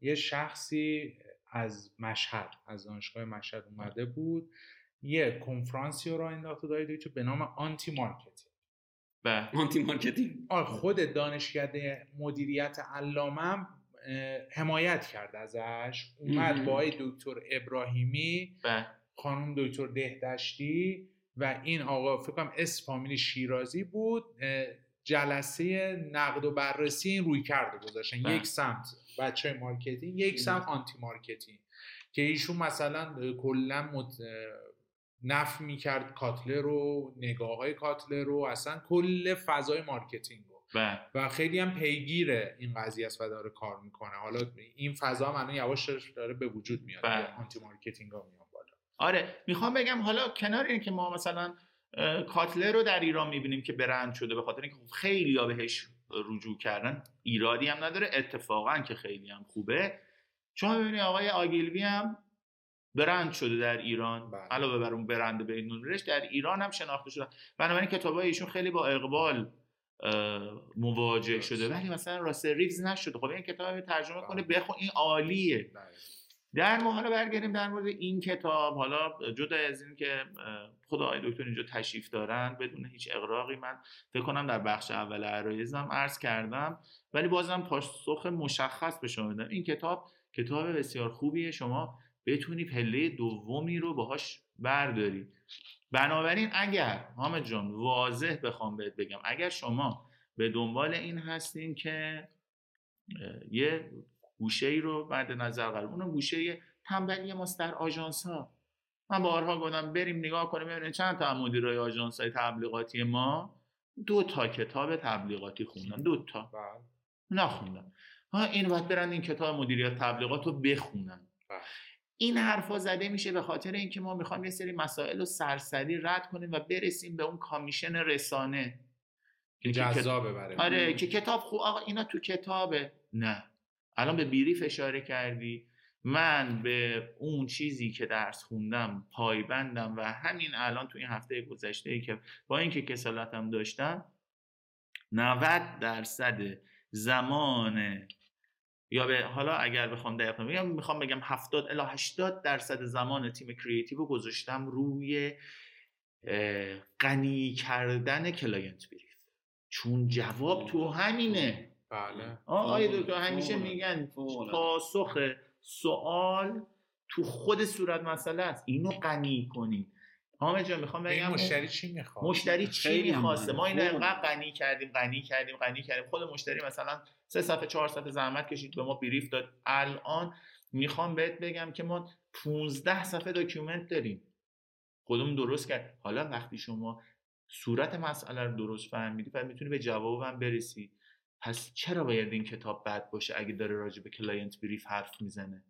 یه شخصی از مشهد، از دانشگاه مشهد اومده بود، یه کنفرانسی رو انداخت و دارید به نام آنتی مارکتینگ. آنتی مارکتینگ خود دانشکده مدیریت علامه حمایت کرد ازش، اومد با دکتر ابراهیمی، خانم دکتر دهدشتی و این آقا فکر کنم اسم فامیلی شیرازی بود، جلسه نقد و بررسی این رویکرد گذاشتن. یک سمت بچه مارکتینگ، یک سمت آنتی مارکتینگ، که ایشون مثلا کلا نفی میکرد کاتلر رو، نگاه‌های کاتلر رو، اصلا کل فضای مارکتینگ رو و خیلی هم پیگیره این قضیه است و داره کار میکنه. حالا این فضا هم الان یواش داره به وجود میاد، آنتی مارکتینگ ها میان بالا. آره میخوام بگم حالا کنار این که ما مثلا کاتلر رو در ایران میبینیم که برند شده به خاطر اینکه خیلی ها بهش رجوع کردن، ایرادی هم نداره، اتفاقا که خیلی هم خوبه. شما ببینید آقای آگیلوی هم برند شده در ایران، علاوه بر اون برند بین‌المللیش در ایران هم شناخته شده. بنابراین کتابای ایشون خیلی با اقبال مواجه شده، ولی مثلا راسل ریوز نشده. خب این کتاب ترجمه کنه، بخون، این عالیه. در حالا برگردیم در مورد این کتاب. حالا جدا از این که خود آقای دکتر اینجا تشریف دارن، بدون هیچ اغراقی، من فکر کنم در بخش اول عرایزم عرض کردم، ولی بازم پاسخ مشخص به شما میدم. این کتاب بسیار خوبیه، شما بتونی پله دومی رو باهاش برداری. بنابراین اگر حامد جان، واضح بخوام بهت بگم، اگر شما به دنبال این هستین که یه گوشه‌ای رو بعد نظر قرار، اونم گوشه تنبلی ماست در آژانس‌ها. من بارها گفتم بریم نگاه کنیم ببینیم چند تا مدیرای آژانس‌های تبلیغاتی ما 2 تا کتاب تبلیغاتی خوندن، 2 تا نخوندن. ها، این وقت برن این کتاب مدیریت تبلیغات رو بخونن. این حرفا زده میشه به خاطر اینکه ما میخوایم یه سری مسائل رو سرسری رد کنیم و برسیم به اون کامیشن رسانه که جذابه برای آره، که کتاب خوب، آقا اینا تو کتابه. نه، الان به بیریف اشاره کردی، من به اون چیزی که درس خوندم پایبندم و همین الان تو این هفته گذشته که با اینکه کسالتم داشتم 90% زمان، یا به حالا اگر بخوام دقیق بگم، میخوام بگم 70-80% زمان تیم کریتیو گذاشتم روی غنی کردن کلاینت بریف، چون جواب تو همینه. بله. آقای دکتر همیشه میگن پاسخ سوال تو خود صورت مسئله است، اینو غنی کنید. حامد جان، میخوام بگم مشتری چی میخواد، مشتری چی میخواسته. ما اینو انقدر غنی کردیم. خود مشتری مثلا 3-4 صفحه زحمت کشید به ما بریف داد. الان میخوام بهت بگم که ما 15 صفحه داکیومنت داریم خودمون درست کرد. حالا وقتی شما صورت مسئله رو درست فهمیدی، بعد میتونی به جوابم برسی. پس چرا باید این کتاب بد باشه اگه داره راجع به کلاینت بریف حرف میزنه؟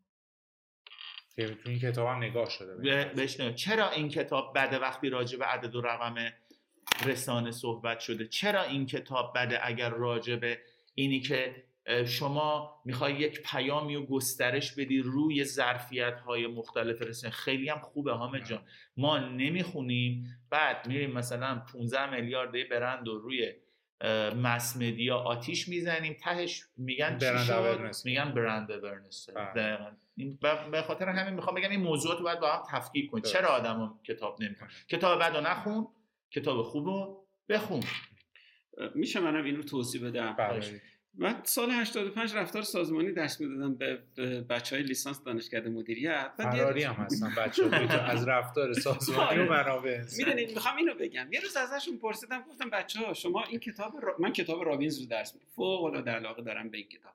تو این کتاب هم نگاه شده بشنه. چرا این کتاب بده وقتی راجع به عدد و رقم رسانه صحبت شده؟ چرا این کتاب بده اگر راجع به اینی که شما میخوای یک پیامی رو گسترش بدی روی ظرفیت‌های مختلف رسانه؟ خیلی هم خوبه حامد جان، ما نمیخونیم، بعد میریم مثلا 15 میلیارد برند رو روی مس مدیا آتیش میزنیم، تهش میگن برند اورنس، میگن برند اورنس. دقیقاً به خاطر همین میخوام بگم این موضوعات رو باید با هم تفکیک کن. چرا آدمو کتاب نمیخونه؟ کتاب بدو نخون، کتاب خوبو بخون. میشه منم اینو توصیه بدم؟ من سال 85 رفتار سازمانی درس میدادم به بچهای لیسانس دانشکده مدیریت. فراری هم هستن بچه‌ها از رفتار سازمانی و منابع. میدونید میخوام اینو بگم. یه روز ازشون پرسیدم، گفتم بچه‌ها شما این کتاب من کتاب رابینز رو درس میدم، فوق العاده علاقه دارم به این کتاب.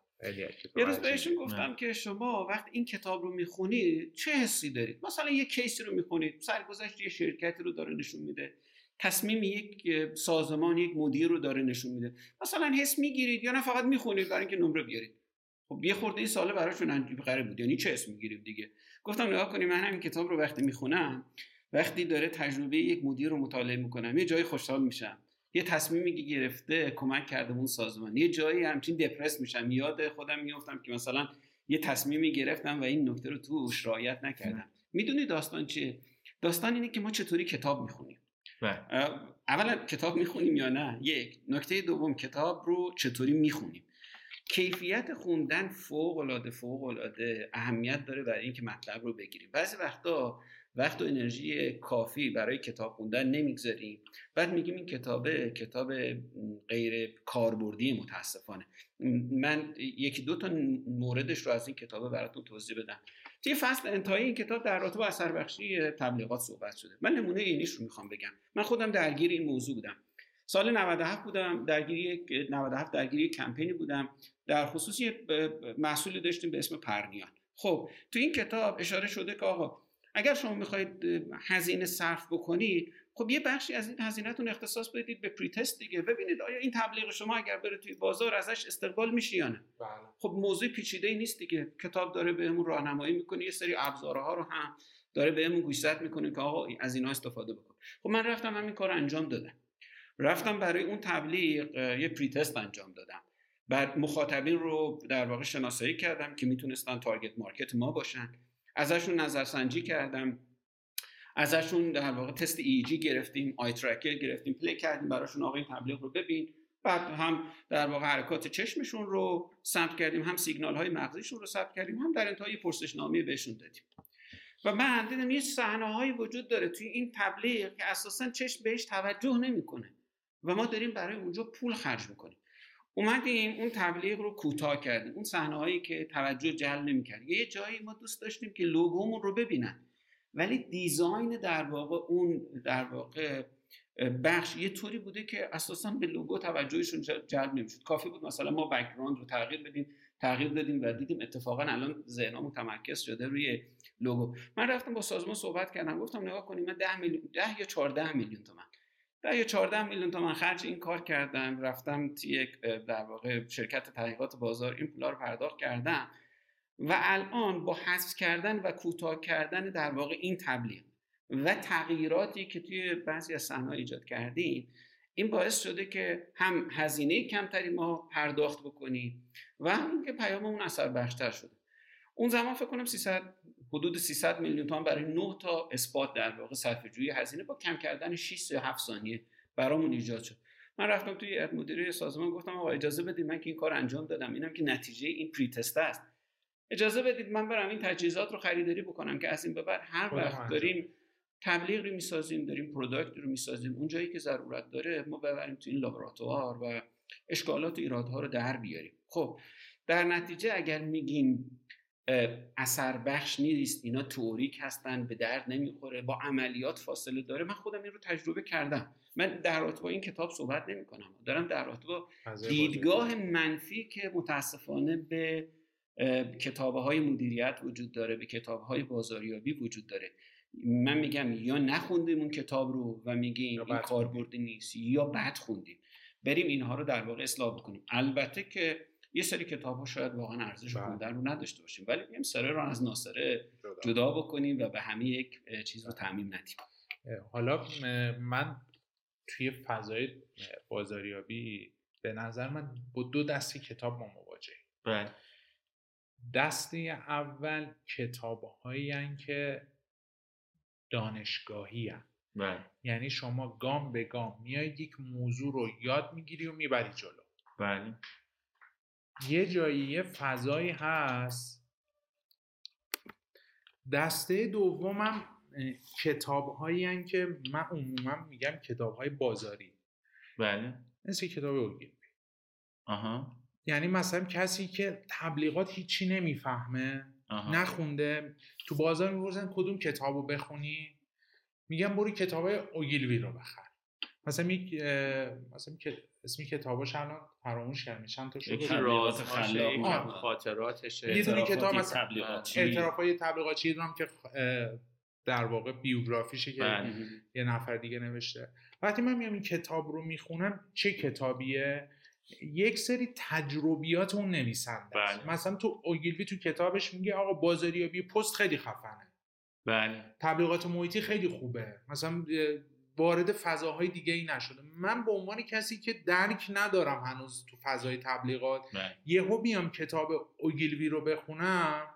یه روز بهشون گفتم که شما وقت این کتاب رو میخونید چه حسی دارید؟ مثلا یه کیسی رو میخونید، سرگذشت یه شرکتی رو داره نشون میده، تصمیم یک سازمان، یک مدیر رو داره نشون میده، مثلا حس میگیرید یا نه فقط میخونید برای اینکه نمره بیارید؟ خب یه خورده این سوالا براشون عجیب غریب بود، یعنی چه حس میگیرید دیگه. گفتم نگاه کنید، من همین کتاب رو وقتی میخونم، وقتی داره تجربه یک مدیر رو مطالعه میکنم، یه جایی خوشحال میشم، یه تصمیمی که گرفته کمک کرده اون سازمان، یه جایی همچین دپرس میشم، یاد خودم میافتم که مثلا یه تصمیمی گرفتم و این نکته رو توش رعایت نکردم. میدونید داستان چیه؟ داستان اینه که ما چطوری کتاب میخونیم. اولا کتاب میخونیم یا نه، یک. نکته دوم، کتاب رو چطوری میخونیم. کیفیت خوندن فوق العاده اهمیت داره برای اینکه مطلب رو بگیریم. بعضی وقتا وقت و انرژی کافی برای کتاب خوندن نمیگذاریم، بعد میگیم این کتاب غیر کاربردی متاسفانه. من 1-2 تا موردش رو از این کتاب براتون توضیح بدم. توی فصل انتهایی این کتاب در رابطه با اثر بخشی تبلیغات صحبت شده. من نمونه اینیش رو میخوام بگم. من خودم درگیر این موضوع بودم. سال 97 بودم، درگیر یک کمپینی بودم در خصوص یه محصولی داشتیم به اسم پرنیان. خب تو این کتاب اشاره شده که آقا اگر شما میخواید هزینه صرف بکنید، خب یه بخشی از این هزینه‌تون اختصاص بدید به پری تست دیگه، ببینید آیا این تبلیغ شما اگر بره توی بازار ازش استقبال میشه یا نه. بله. خب موضوع پیچیده‌ای نیست دیگه، کتاب داره بهمون راهنمایی میکنه، یه سری ابزارها رو هم داره بهمون گوشزد میکنه که آقا از اینا استفاده بکن. خب من رفتم همین کارو انجام دادم. رفتم برای اون تبلیغ یه پری تست انجام دادم. بر مخاطبین رو در واقع شناسایی کردم که میتونستن تارگت مارکت ما باشن. ازشون نظرسنجی کردم، ازشون در واقع تست EEG گرفتیم، آی ترکر گرفتیم، پلی کردیم براشون، آقا این تبلیغ رو ببین. بعد هم در واقع حرکات چشمشون رو ثبت کردیم، هم سیگنال‌های مغزیشون رو ثبت کردیم، هم در انتهای پرسشنامه بهشون دادیم. و من دیدم یه صحنه‌هایی وجود داره توی این تبلیغ که اساساً چشم بهش توجه نمی‌کنه و ما داریم برای اونجا پول خرج می‌کنیم. اومدیم اون تبلیغ رو کوتاه کردیم، اون صحنه‌هایی که توجه جلب نمی‌کرد. یه جایی ما دوست داشتیم که لوگومون رو ببینن، ولی دیزاین در واقع اون در واقع بخش یه طوری بوده که اساساً به لوگو توجهشون جلب نمی‌شد. کافی بود مثلا ما بک‌گراند رو تغییر بدیم، تغییر دادیم و دیدیم اتفاقاً الان ذهن‌ها متمرکز شده روی لوگو. من رفتم با سازمان صحبت کردم، گفتم نگاه کنید من 10 یا 14 میلیون تومان 10 یا 14 میلیون تومان خرج این کار کردم، رفتم یک در واقع شرکت تحقیقات بازار این پولا رو پرداخت کردم و الان با حذف کردن و کوتاه کردن در واقع این تبلیغ و تغییراتی که توی بعضی از صحنه‌ها ایجاد کردیم، این باعث شده که هم هزینه کمتری ما پرداخت بکنیم و هم اینکه پیاممون اثر بخشتر شده. اون زمان فکر کنم 300 میلیون تومان برای 9 تا اثبات در واقع صرفه‌جویی هزینه با کم کردن 6 تا 7 ثانیه برامون ایجاد شد. من رفتم توی هیئت مدیره سازمان گفتم آقا اجازه بدید من که این کار انجام دادم، اینم که نتیجه این پری تست است، اجازه بدید من برم این تجهیزات رو خریداری بکنم که از این به بعد هر وقت داریم تبلیغ رو میسازیم، داریم پروداکت رو میسازیم، اون جایی که ضرورت داره ما ببریم تو این لابراتوار و اشکالات و ایرادها رو در بیاریم. خب در نتیجه اگر میگیم اثر بخش نیست، اینا تئوریک هستن، به درد نمیخوره، با عملیات فاصله داره، من خودم این رو تجربه کردم. من در رابطه با این کتاب صحبت نمیکنم، دارم در رابطه با دیدگاه منفی که متاسفانه به کتاب‌های مدیریت وجود داره، به کتاب‌های بازاریابی وجود داره، من میگم یا نخوندیم اون کتاب رو و میگیم این کاربردی نیست، یا بد خوندیم، بریم اینها رو در واقع اصلاح بکنیم. البته که یه سری کتاب‌ها شاید واقعا ارزش خوندن رو نداشته باشیم، ولی میگم سره رو از ناسره جدا بکنیم و به همه یک چیز رو تعمیم ندیم. حالا من توی فضای بازاریابی به نظر من با دو دستی کتاب ما مواجهیم. دستی اول کتاب‌هایی هستند که دانشگاهی هستند، یعنی شما گام به گام میای یک موضوع رو یاد میگیری و میبری جلو. بله. یه جایی یه فضایی هست. دسته دومم کتاب‌هایی هستند که من عموما میگم کتاب‌های بازاری. بله. مثل کتاب آگیلوی. آها. یعنی مثلا کسی که تبلیغات هیچی نمیفهمه، نخونده، تو بازار میپرسن کدوم کتاب رو بخونی، میگم برو کتاب آگیلوی رو بخر. مثلا اسمی کتاباش الان فراموش کردم، چند تا شده، یکی راز خلاق، خاطراتش، یه دونه کتاب مثلا اعترافای تبلیغاتی درام که در واقع بیوگرافیشه که یه نفر دیگه نوشته. وقتی من میام این کتاب رو میخونم، چه کتابیه؟ یک سری تجربیات اون نویسنده. بله. مثلا تو آگیلوی تو کتابش میگه آقا بازاریابی پست خیلی خفنه. بله. تبلیغات محیطی خیلی خوبه. مثلا وارد فضاهای دیگه ای نشده. من به عنوان کسی که درک ندارم هنوز تو فضای تبلیغات، بله، یهو بیام کتاب آگیلوی رو بخونم،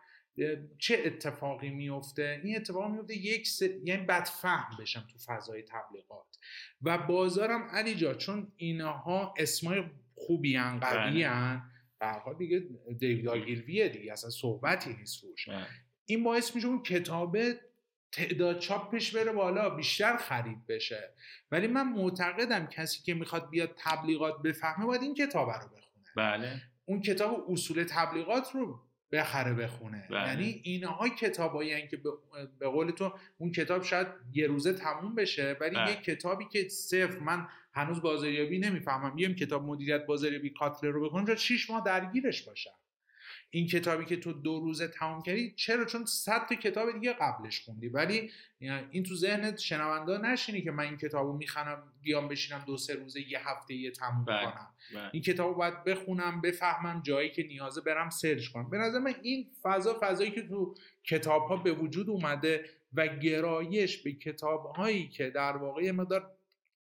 چه اتفاقی میفته؟ این اتفاق میفته یعنی بدفهم بشم تو فضای تبلیغات و بازارم علیجاه، چون اینها اسمای خوبی هن، قوی هن، برها دیگه دیوید آگیلویه دیگه، اصلا صحبتی نیست روش. این باعث میشه اون کتاب تعداد چاپش بره بالا، بیشتر خرید بشه. ولی من معتقدم کسی که میخواد بیاد تبلیغات بفهمه باید این کتاب رو بخونه. بله. اون کتاب اصول تبلیغات رو بخره بخونه. بله. یعنی اینها کتابایی هستند که به قول تو اون کتاب شاید یه روزه تموم بشه، ولی بله، یه کتابی که صفر، من هنوز بازاریابی نمیفهمم، یه کتاب مدیریت بازاریابی کاتلر رو بخونم، شاید 6 ماه درگیرش باشم. این کتابی که تو 2 روزه تموم کردی، چرا؟ چون 100 تا کتاب دیگه قبلش خوندی. ولی یعنی این تو ذهنت شنوندا نشینی که من این کتابو میخونم بیام بشینم 2-3 روزه، یه هفته یه تموم کنم. این کتابو باید بخونم، بفهمم، جایی که نیازه برم سرچ کنم. به نظر من این فضایی که تو کتاب‌ها به وجود اومده و گرایش به کتاب‌هایی که در واقع مقدار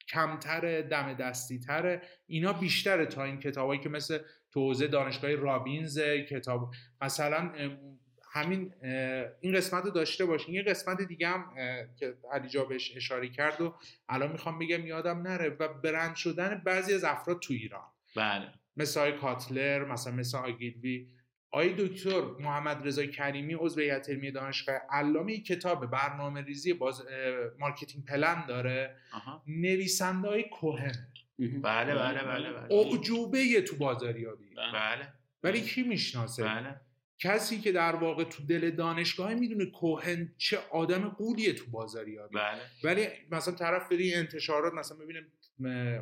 کمتر دم دستی تره، اینا بیشتره تا این کتابایی که مثل تو حوزه دانشگاهی رابینز، کتاب مثلا همین این قسمت رو داشته باشین. یه قسمت دیگه هم که علیجاه بهش اشاره کرد و الان میخوام بگم یادم نره، و برند شدن بعضی از افراد تو ایران، بله، مثل کاتلر، مثل آگیلوی. آقای دکتر محمد رضا کریمی عضو هیئت علمی دانشگاه علامه کتاب برنامه‌ریزی مارکتینگ پلن داره، نویسنده‌های کهنه. بله بله بله بله. اعجوبه تو بازاریابی. بله. ولی کی میشناسه؟ بله. کسی که در واقع تو دل دانشگاه میدونه کهن چه آدم قولیه تو بازاریابی. بله. ولی مثلا طرف بری انتشارات مثلا ببینیم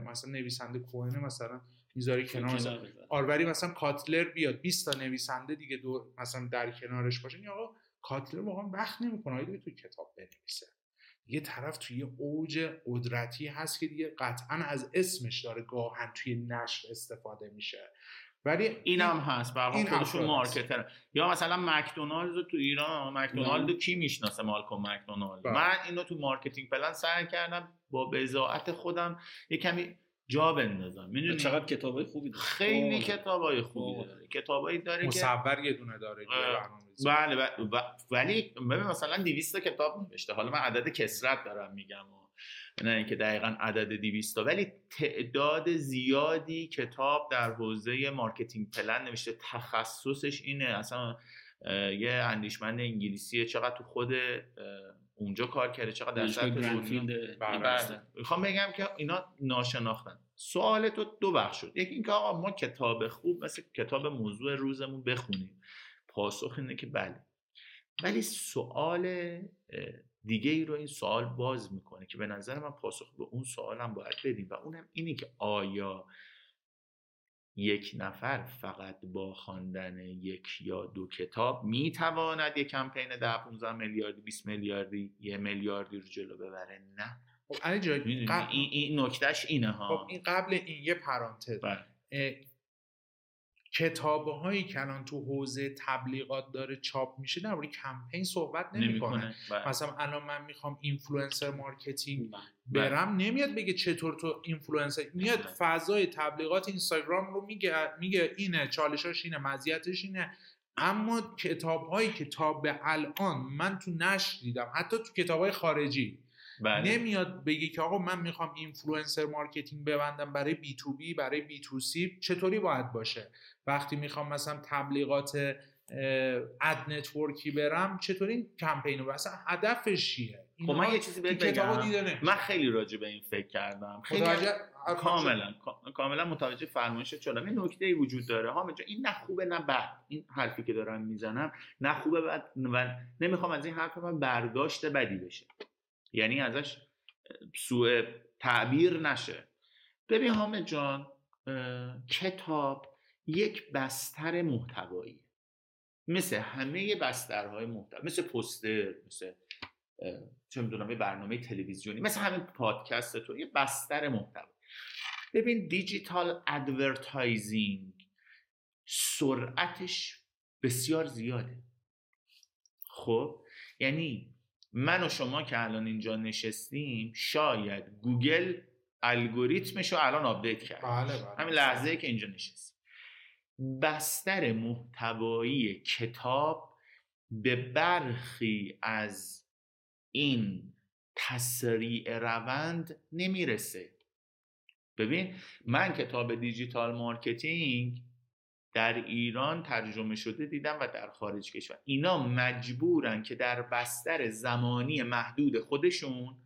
مثلا نویسنده کهنه مثلا میذاره کنار، آروری مثلا کاتلر بیاد 20 تا نویسنده دیگه دور مثلا در کنارش باشن، یا آقا کاتلر واقعا وقت نمیکنه دیگه تو کتاب بنویسه. یه طرف توی یه اوج قدرتی هست که دیگه قطعا از اسمش داره گاهن توی نشر استفاده میشه. ولی اینم هست برای خودشون مارکتر. یا مثلا مکدونالدز رو تو ایران، مکدونالدز رو کی میشناسه؟ مالکوم مکدونالد. من اینو تو مارکتینگ پلن سعی کردم با بضاعت خودم یه کمی جا بندازم. میدونی چقدر کتابای خوبی داره، خیلی کتابای خوبی داره، کتابایی داره مصور که... یه دونه داره. بله ولی مثلا 200 تا کتاب نوشته. حالا من عدد کسرت دارم میگم نه اینکه دقیقاً عدد 200 تا، ولی تعداد زیادی کتاب در حوزه مارکتینگ پلن نوشته. تخصصش اینه. اصلا یه اندیشمند انگلیسیه، چقدر تو خود اونجا کار کرده، چقدر در سطح دنیا. میخوام بگم که اینا ناشناختن. سوال تو دو بخش شد. یکی اینکه آقا ما کتاب خوب مثل کتاب موضوع روزمون بخونیم، پاسخ اینه که بله. ولی سوال دیگه ای رو این سوال باز میکنه که به نظر من پاسخ به اون سوالم باید بدیم، و اونم اینه که آیا یک نفر فقط با خواندن یک یا دو کتاب میتواند یک کمپین 10-15 میلیاردی 20 میلیاردی 1 میلیاردی رو جلو ببره؟ نه. این نکتهش اینه ها. این قبل این یه پرانتز، کتاب‌هایی که الان تو حوزه تبلیغات داره چاپ میشه در مورد کمپین صحبت نمی‌کنه. مثلا الان من میخوام اینفلوئنسر مارکتینگ برم، نمیاد بگه چطور تو اینفلوئنسر، میاد فضای تبلیغات اینستاگرام رو میگه اینه، چالشاش اینه، مزیتش اینه. اما کتاب‌هایی که تا به الان من تو نشر دیدم، حتی تو کتاب‌های خارجی، نمیاد بگه که آقا من میخوام اینفلوئنسر مارکتینگ ببندم برای بی تو بی، برای بی تو سی چطوری باید باشه، وقتی میخوام مثلا تبلیغات اد نتورکی برم چطوری کمپین رو اصلا هدفش چیه. خب من یه چیزی بهت بگم، من خیلی راجع به این فکر کردم، کاملا متوجه فرمایشت شدم. این نکته‌ای وجود داره حامد جان، این نه خوبه نه بد. این حرفی که دارم میزنم نه خوبه بد، نمیخوام از این حرف من برداشت بدی بشه، یعنی ازش سوء تعبیر نشه. ببین حامد جان، کتاب یک بستر محتوایی، مثل همه بسترهای محتوا، مثل پوستر، مثل چه میدونم یه برنامه تلویزیونی، مثل همین پادکست تو، یه بستر محتوا. ببین دیجیتال ادورتایزینگ سرعتش بسیار زیاده. خب یعنی من و شما که الان اینجا نشستیم، شاید گوگل الگوریتمش رو الان آپدیت کرد، همین لحظه‌ای که اینجا نشستیم. بستر محتوایی کتاب به برخی از این تسریع روند نمیرسه. ببین من کتاب دیجیتال مارکتینگ در ایران ترجمه شده دیدم و در خارج کشور. اینا مجبورن که در بستر زمانی محدود خودشون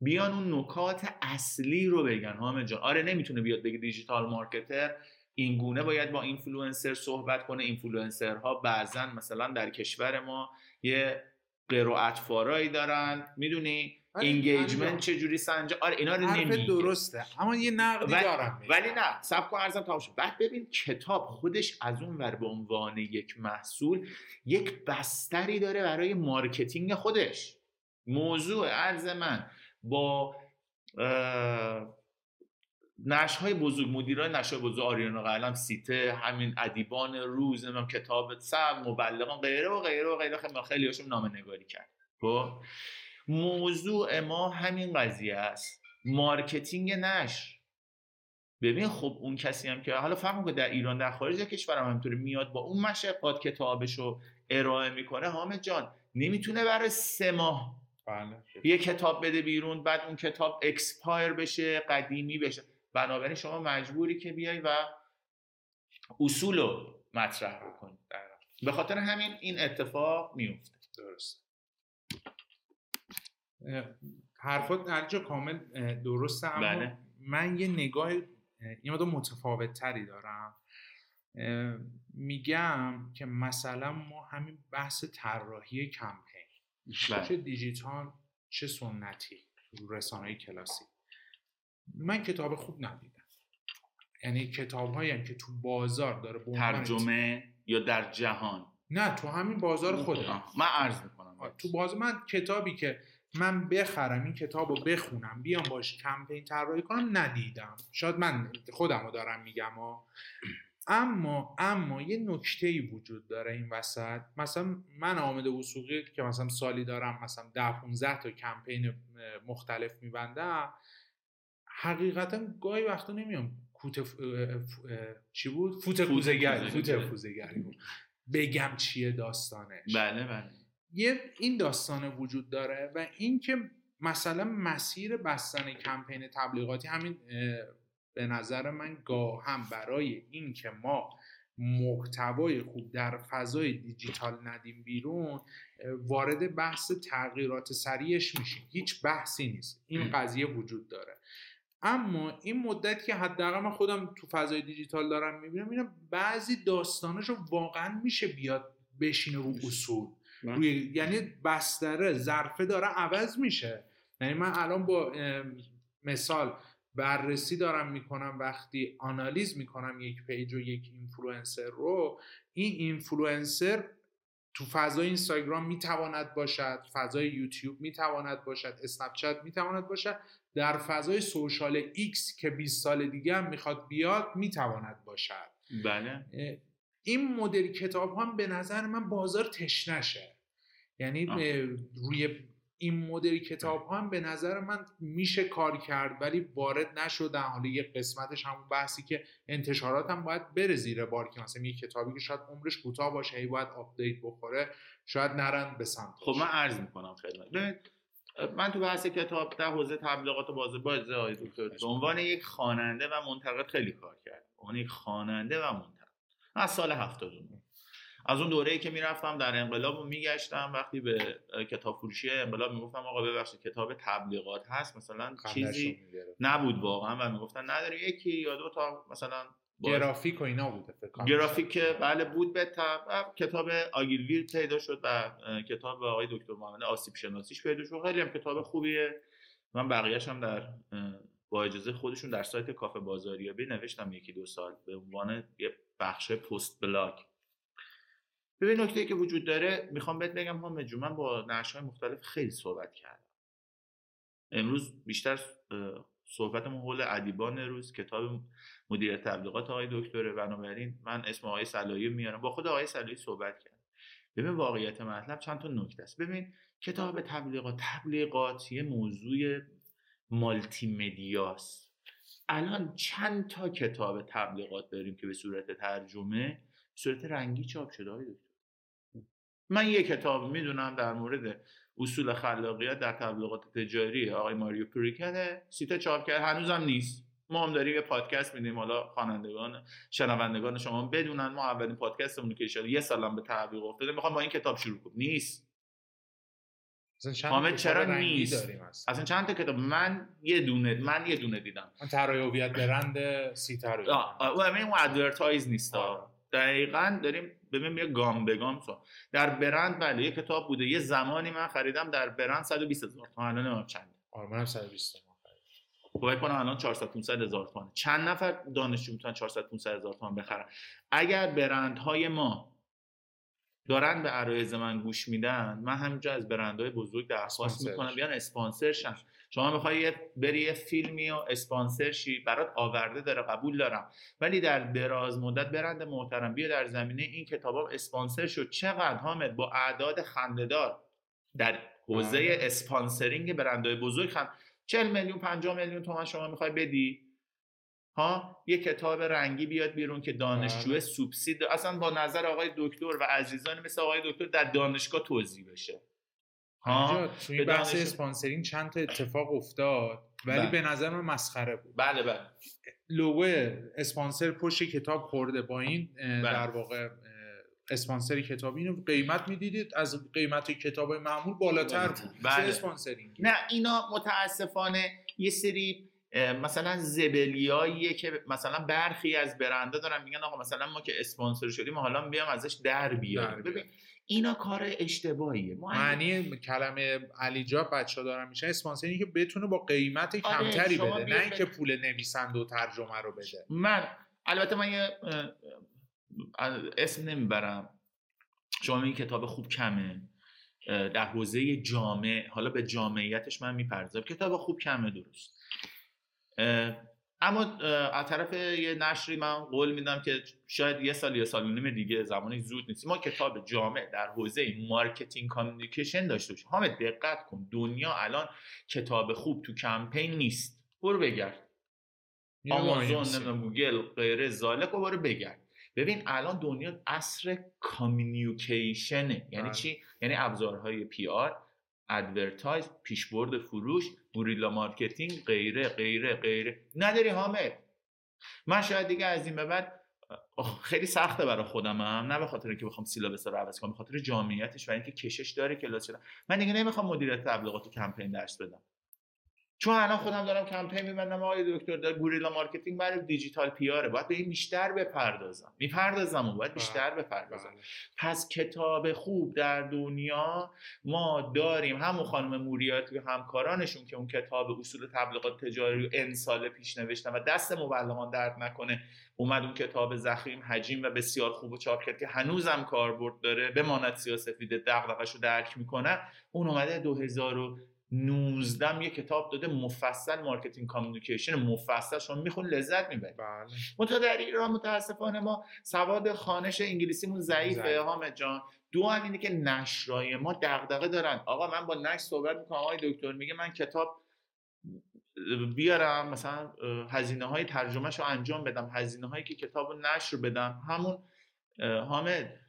بیان اون نکات اصلی رو بگن. حامد جان آره نمیتونه بیاد بگه دیجیتال مارکتر این گونه باید با اینفلوئنسر صحبت کنه. اینفلوئنسرها بعضا مثلا در کشور ما یه قرائت فارایی دارن، میدونی انگیجمنت چجوری سنجه. آره اینا رو نمیگه، درسته، اما یه نقدی دارم میگه. ولی نه سب کن عرضم تمام شد. بعد ببین کتاب خودش از اون ور به عنوان یک محصول یک بستری داره برای مارکتینگ خودش. موضوع عرض من با نشرهای بزرگ، مدیرای نشر بزرگ، آریانا قلم، سیته، همین ادیبان روز، نمیدونم کتاب سب، مبلغان، غیره و غیره و غیره، خیلی هاشون نامه نگاری کرد. خب موضوع ما همین قضیه است، مارکتینگ نشر. ببین خب اون کسی هم که حالا فهم که در ایران در خارج کشور هم همینطوری میاد با اون مشقات کتابشو ارائه میکنه، حامد جان نمیتونه برای 3 ماه یه کتاب بده بیرون، بعد اون کتاب اکسپایر بشه، قدیمی بشه. بنابراین شما مجبوری که بیای و اصولو مطرح بکنی. به خاطر همین این اتفاق میفته. درست. حرفت هرجا کامل درسته، اما بله. من یه نگاه یه مقدار متفاوت تری دارم. میگم که مثلا ما همین بحث طراحی کمپین چه دیجیتال چه سنتی رسانه‌های کلاسیک، من کتاب خوب ندیدم. یعنی کتاب‌هایی هم که تو بازار داره ترجمه یا در جهان، نه تو همین بازار خودم من عرض می‌کنم، تو بازار من کتابی که من بخرم این کتابو بخونم بیام باش کمپین طراحی کنم ندیدم. شاید من خودمو دارم میگم اما یه نکته‌ای وجود داره این وسط. مثلا من حامد وثوقی که مثلا سالی دارم مثلا 10-15 تا کمپین مختلف میبندم، حقیقتا گاهی وقتا نمیام فوت کوزه‌گری بگم چیه داستانش. بله یه این داستان وجود داره و این که مثلا مسیر بستن کمپین تبلیغاتی همین به نظر من گاه هم برای این که ما محتوای خوب در فضای دیجیتال ندیم بیرون وارد بحث تغییرات سریعش میشیم. هیچ بحثی نیست، این قضیه وجود داره. اما این مدت که حداقل من خودم تو فضای دیجیتال دارم میبینم، اینا بعضی داستانش رو واقعا میشه بیاد بشینه رو اصول روی، یعنی بستره ظرفه داره عوض میشه. یعنی من الان با مثال بررسی دارم میکنم، وقتی آنالیز میکنم یک پیج و یک اینفلوئنسر رو، این اینفلوئنسر تو فضای اینستاگرام میتواند باشد، فضای یوتیوب میتواند باشد، اسنپ چت میتواند باشد، در فضای سوشال ایکس که 20 سال دیگه هم میخواد بیاد میتواند باشد. بله این مدل کتاب هم به نظر من بازار تشنشه. یعنی روی این مدل کتاب ها هم به نظر من میشه کار کرد ولی وارد نشدن. حالا یه قسمتش همون بحثی که انتشارات هم باید بره زیر بار، که مثلا یه کتابی که شاید عمرش کوتاه باشه هی باید آپدیت بخوره، شاید نرن به سمتش. خب من عرض میکنم خدمت، من تو بحث کتاب در حوزه تبلیغات و بازار بازار دکتر به عنوان یک خواننده و منتقد خیلی کار کردم. اون یک خواننده و منتقد از سال 70 از اون دوره‌ای که میرفتم در انقلابو میگشتم، وقتی به کتاب فروشی انقلاب میگفتم آقا ببخشید کتاب تبلیغات هست مثلا، چیزی نبود واقعا و میگفتن نداره، یکی یا دو تا مثلا گرافیک و اینا بوده، گرافیک بله بود به تبع. کتاب آگیلوی پیدا شد و کتاب آقای دکتر محمد آسیب شناسیش پیدا شد، خیلی هم کتاب خوبیه. من بقیه‌اش هم در با اجازه خودشون در سایت کافه بازاریابی نوشتم 1-2 سال به عنوان یه بخش پست بلاگ. ببین نکته‌ای که وجود داره، میخوام بهت بگم حامد جون، من با نشریات مختلف خیلی صحبت کردم. امروز بیشتر صحبتمون حول ادیبان روز، کتاب مدیریت تبلیغات آقای دکتره. بنابراین من اسم آقای صلاحی میارم، با خود آقای صلاحی صحبت کردم. ببین واقعیت مطلب چند تا نکته است. ببین کتاب تبلیغات یه موضوع مالتی مدیاست. الان چند تا کتاب تبلیغات داریم که به صورت ترجمه صورت رنگی چاپ شده های دکتر. من یک کتاب میدونم در مورد اصول خلاقیت در تبلیغات تجاری آقای ماریو پریکنه، 3 تا چاپ کرد، هنوزم نیست. ما هم داریم یه پادکست میدیم، حالا خوانندگان شنوندگان شما بدونن ما اولین پادکستمون که ایشالا 1 سالم به تعویق افتاده میخوام با این کتاب شروع کنم، نیست. حامد چرا نیست؟ اصلا چند تا کتاب من یه دونه دیدم. من طراحی هویت برند سیتارو. اون ادورتایز نیستا. دقیقاً داریم ببینیم یه گام به گام سو. در برند بله یه کتاب بوده، یه زمانی من خریدم در برند 120,000 تومان، الان نمیدونم چنده. آره منم 120,000 تومان خریدم. فکر کنم الان 400-500 هزار تومان. چند نفر دانشجو میتونن 400-500 هزار تومان بخرن؟ اگر برندهای ما دارن به عرایض من گوش میدن، من همینجا از برندهای بزرگ درخواست میکنم بیان اسپانسر شن. شما میخوای بری یه فیلمی و اسپانسر شی، برات آورده داره، قبول دارم، ولی در دراز مدت برند محترم بیا در زمینه این کتابام اسپانسر شو. چقدر حامد با اعداد خنده‌دار در حوزه اسپانسرینگ برندهای بزرگ 40 میلیون 50 میلیون تومان شما میخوای بدی؟ ها یه کتاب رنگی بیاد بیرون که دانشجو سوبسید اصلا با نظر آقای دکتر و عزیزان مثل آقای دکتر در دانشگاه توضیح بشه. ها به بحث اسپانسرینگ چند تا اتفاق افتاد ولی به نظر من مسخره بود. بله بله. لوگو اسپانسر پشت کتاب خورده با این در واقع اسپانسر کتاب. اینو قیمت میدیدید از قیمت کتابای معمول بالاتر بود. چه اسپانسرینگ؟ نه اینا متاسفانه یه سری مثلا زبلیاییه که مثلا برخی از برنده دارن میگن آقا مثلا ما که اسپانسر شدیم ما حالا میام ازش در بیاریم. ببین اینا کار اشتباهیه. معنی کلمه علیجاه بچه‌ها دارن میشن اسپانسری که بتونه با قیمت کمتری بده، نه اینکه پول نویسنده و ترجمه رو بده. من البته من یه اسم نمیبرم، شما میگی کتاب خوب کمه در حوزه جامعه، حالا به جامعیتش من میپردازم، کتاب خوب کمه درست، اما از طرف یه نشری من قول میدم که شاید یه سال یا سال و نیم دیگه، زمانی زود نیست، ما کتاب جامع در حوزه مارکتینگ کامیونیکیشن داشته باشیم. حامد دقت کن، دنیا الان کتاب خوب تو کمپین نیست، برو بگرد آمازون، گوگل، غیره زالک رو برو بگرد. ببین الان دنیا عصر کامیونیکیشنه. یعنی چی؟ یعنی ابزارهای پی آر، ادورتایز، پیشبرد فروش، گوریلا مارکتینگ، غیره غیره غیره. نداری حامد، من شاید دیگه از این به بعد خیلی سخته برای خودم، هم نه به خاطر اینکه بخوام سیلابس رو عوض کنم، به خاطر جامعیتش و اینکه کشش داره کلاس. من دیگه نمیخوام مدیریت تبلیغات و کمپین درس بدم، چون الان خودم دارم کمپین میبندم. آقای دکتر داره گوریلا مارکتینگ برای دیجیتال پیاره، باید به این بیشتر بپردازم، میپردازم و باید بیشتر بپردازم. پس کتاب خوب در دنیا ما داریم. همون خانم موریاتی و همکارانشون که اون کتاب اصول تبلیغات تجاری رو ان سال پیش نوشتن و دست مبلغان درد نکنه، اومد اون کتاب ضخیم، حجیم و بسیار خوب و چاپ کرد که هنوزم کاربرد داره، بماند سیاه‌سفید دغدغه‌شو درک میکنه. اون اومده 2019 یه کتاب داده مفصل، مارکتینگ کامیونیکیشن مفصل، شما میخون لذت میبری. بله. منتها در ایران متاسفانه ما سواد خوانش انگلیسیمون ضعیفه حامد جان. دو هم اینه که نشرای ما دغدغه دارن. آقا من با نشر صحبت میکنم، آقای دکتر میگه من کتاب بیارم مثلا هزینه های ترجمهشو انجام بدم، هزینه هایی که کتابو نشر بدم، همون حامد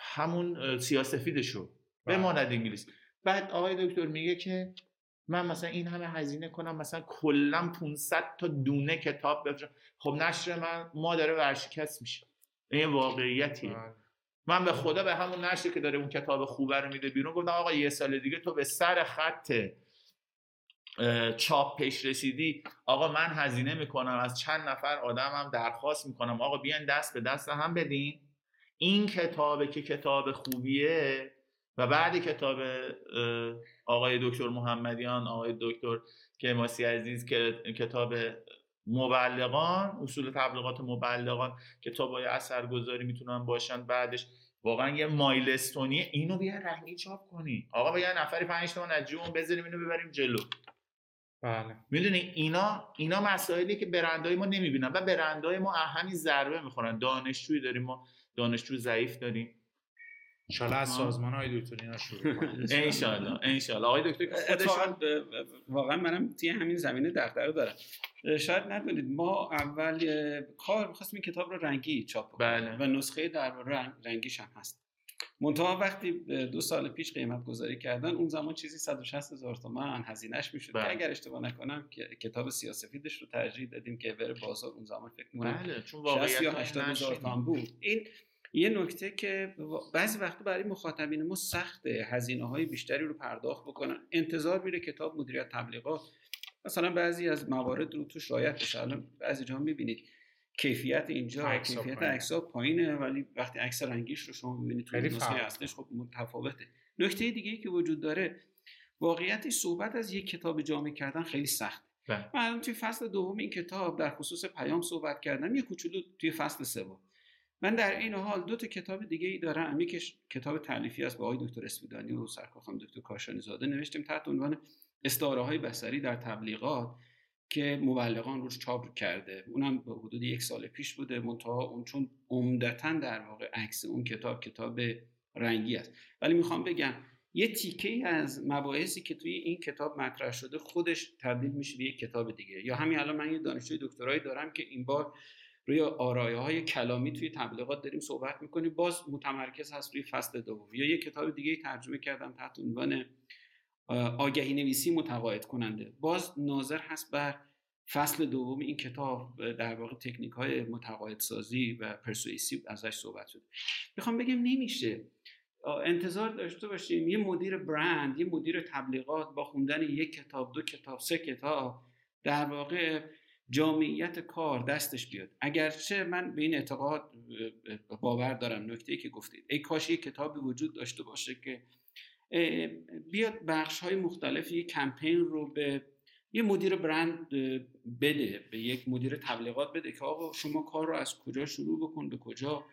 همون سیاه‌سفیدشو بماند انگلیسی. بعد آقای دکتر میگه که من مثلا این همه هزینه کنم، مثلا کلا 500 تا دونه کتاب بفرستم. خب نشر من ما داره ورشکست میشه، این واقعیتیه. من به خدا به همون نشر که داره اون کتاب خوبه رو میده بیرون گفتم آقا یه سال دیگه تو به سر خط چاپ پیش رسیدی، آقا من هزینه میکنم، از چند نفر آدمم درخواست میکنم آقا بیاین دست به دست هم بدین، این کتابه که کتاب خوبیه. و بعد کتاب آقای دکتر محمدیان، آقای دکتر کیماسی عزیز که کتاب مبلغان، اصول تبلیغات مبلغان، کتابای اثرگذاری میتونن باشن. بعدش واقعا یه مایلستونیه، اینو بیا رنگی چاپ کنی آقا، بیا نفری 5 تا نجیبون بذاریم اینو ببریم جلو. بله. میدونی اینا مسائلی که برندهای ما نمیبینن و برندهای ما اهمی ضربه میخورن. دانشجویی داریم ما، دانشجو ضعیف داریم. انشالله از سازمان آقای دکتر اینا شروع کنیم. انشالله آقای دکتر خودشون واقعا منم توی همین زمینه دغدغه دارم. شاید ندونید ما اول کار می‌خواستیم این کتاب رو رنگی چاپ کنیم و نسخه در رنگیش هم هست. منتها وقتی 2 سال پیش قیمت گذاری کردن، اون زمان چیزی 160,000 تومان هزینه‌اش می‌شد. اگر اشتباه نکنم که کتاب سیاه‌سفیدش رو ترجیح دادیم که بره بازار، اون زمان فکر کنم. بله، چون واقعاً 80,000 تومان بود. این یه نکته که بعضی وقتا برای مخاطبین ما سخته هزینه‌های بیشتری رو پرداخت بکنن، انتظار میره کتاب مدیریت تبلیغات مثلا بعضی از موارد رو توش رعایت بشه. الان بعضی جا می‌بینید کیفیت اینجا، کیفیت عکس‌ها پایینه، ولی وقتی عکس رنگیش رو شما می‌بینید تو نسخه اصلش خب متفاوته. نکته دیگه‌ای که وجود داره، واقعیتش صحبت از یک کتاب جامع کردن خیلی سخته. من توی فصل دوم این کتاب در خصوص پیام صحبت کردم، یه کوچولو توی فصل سوم. من در این حال 2 تا کتاب دیگه ای دارم، یکیش کتاب تألیفی است با آقای دکتر اسیدانی و سرکارخانم دکتر کاشانی زاده، نوشتیم تحت عنوان استعاره‌های بصری در تبلیغات که مبلغان روش چاپ کرده، اونم به حدود 1 سال پیش بوده. منتها اون چون عمدتاً در واقع عکس اون کتاب رنگی است، ولی میخوام بگم یه تیکه‌ای از مباحثی که توی این کتاب مطرح شده خودش تبدیل میشه به یک کتاب دیگه. یا همین الان من یه دانشجوی دکترایی دارم که این بار روی آرایه‌های کلامی توی تبلیغات داریم صحبت می‌کنیم، باز متمرکز هست روی فصل دوم. یا یه کتاب دیگه ترجمه کردم تحت عنوان آگهی نویسی متقاعد کننده، باز ناظر هست بر فصل دوم این کتاب، در واقع تکنیک‌های متقاعدسازی و پرسویسی ازش صحبت شده. می‌خوام بگم نمیشه انتظار داشته باشیم یه مدیر برند، یه مدیر تبلیغات با خوندن یک کتاب، دو کتاب، سه کتاب در واقع جامعیت کار دستش بیاد. اگرچه من به این اعتقاد باور دارم، نکته‌ای که گفتید ای کاش یک کتابی وجود داشته باشه که بیاد بخش‌های مختلف یک کمپین رو به یه مدیر برند بده، به یک مدیر تبلیغات بده که آقا شما کار رو از کجا شروع بکن، به کجا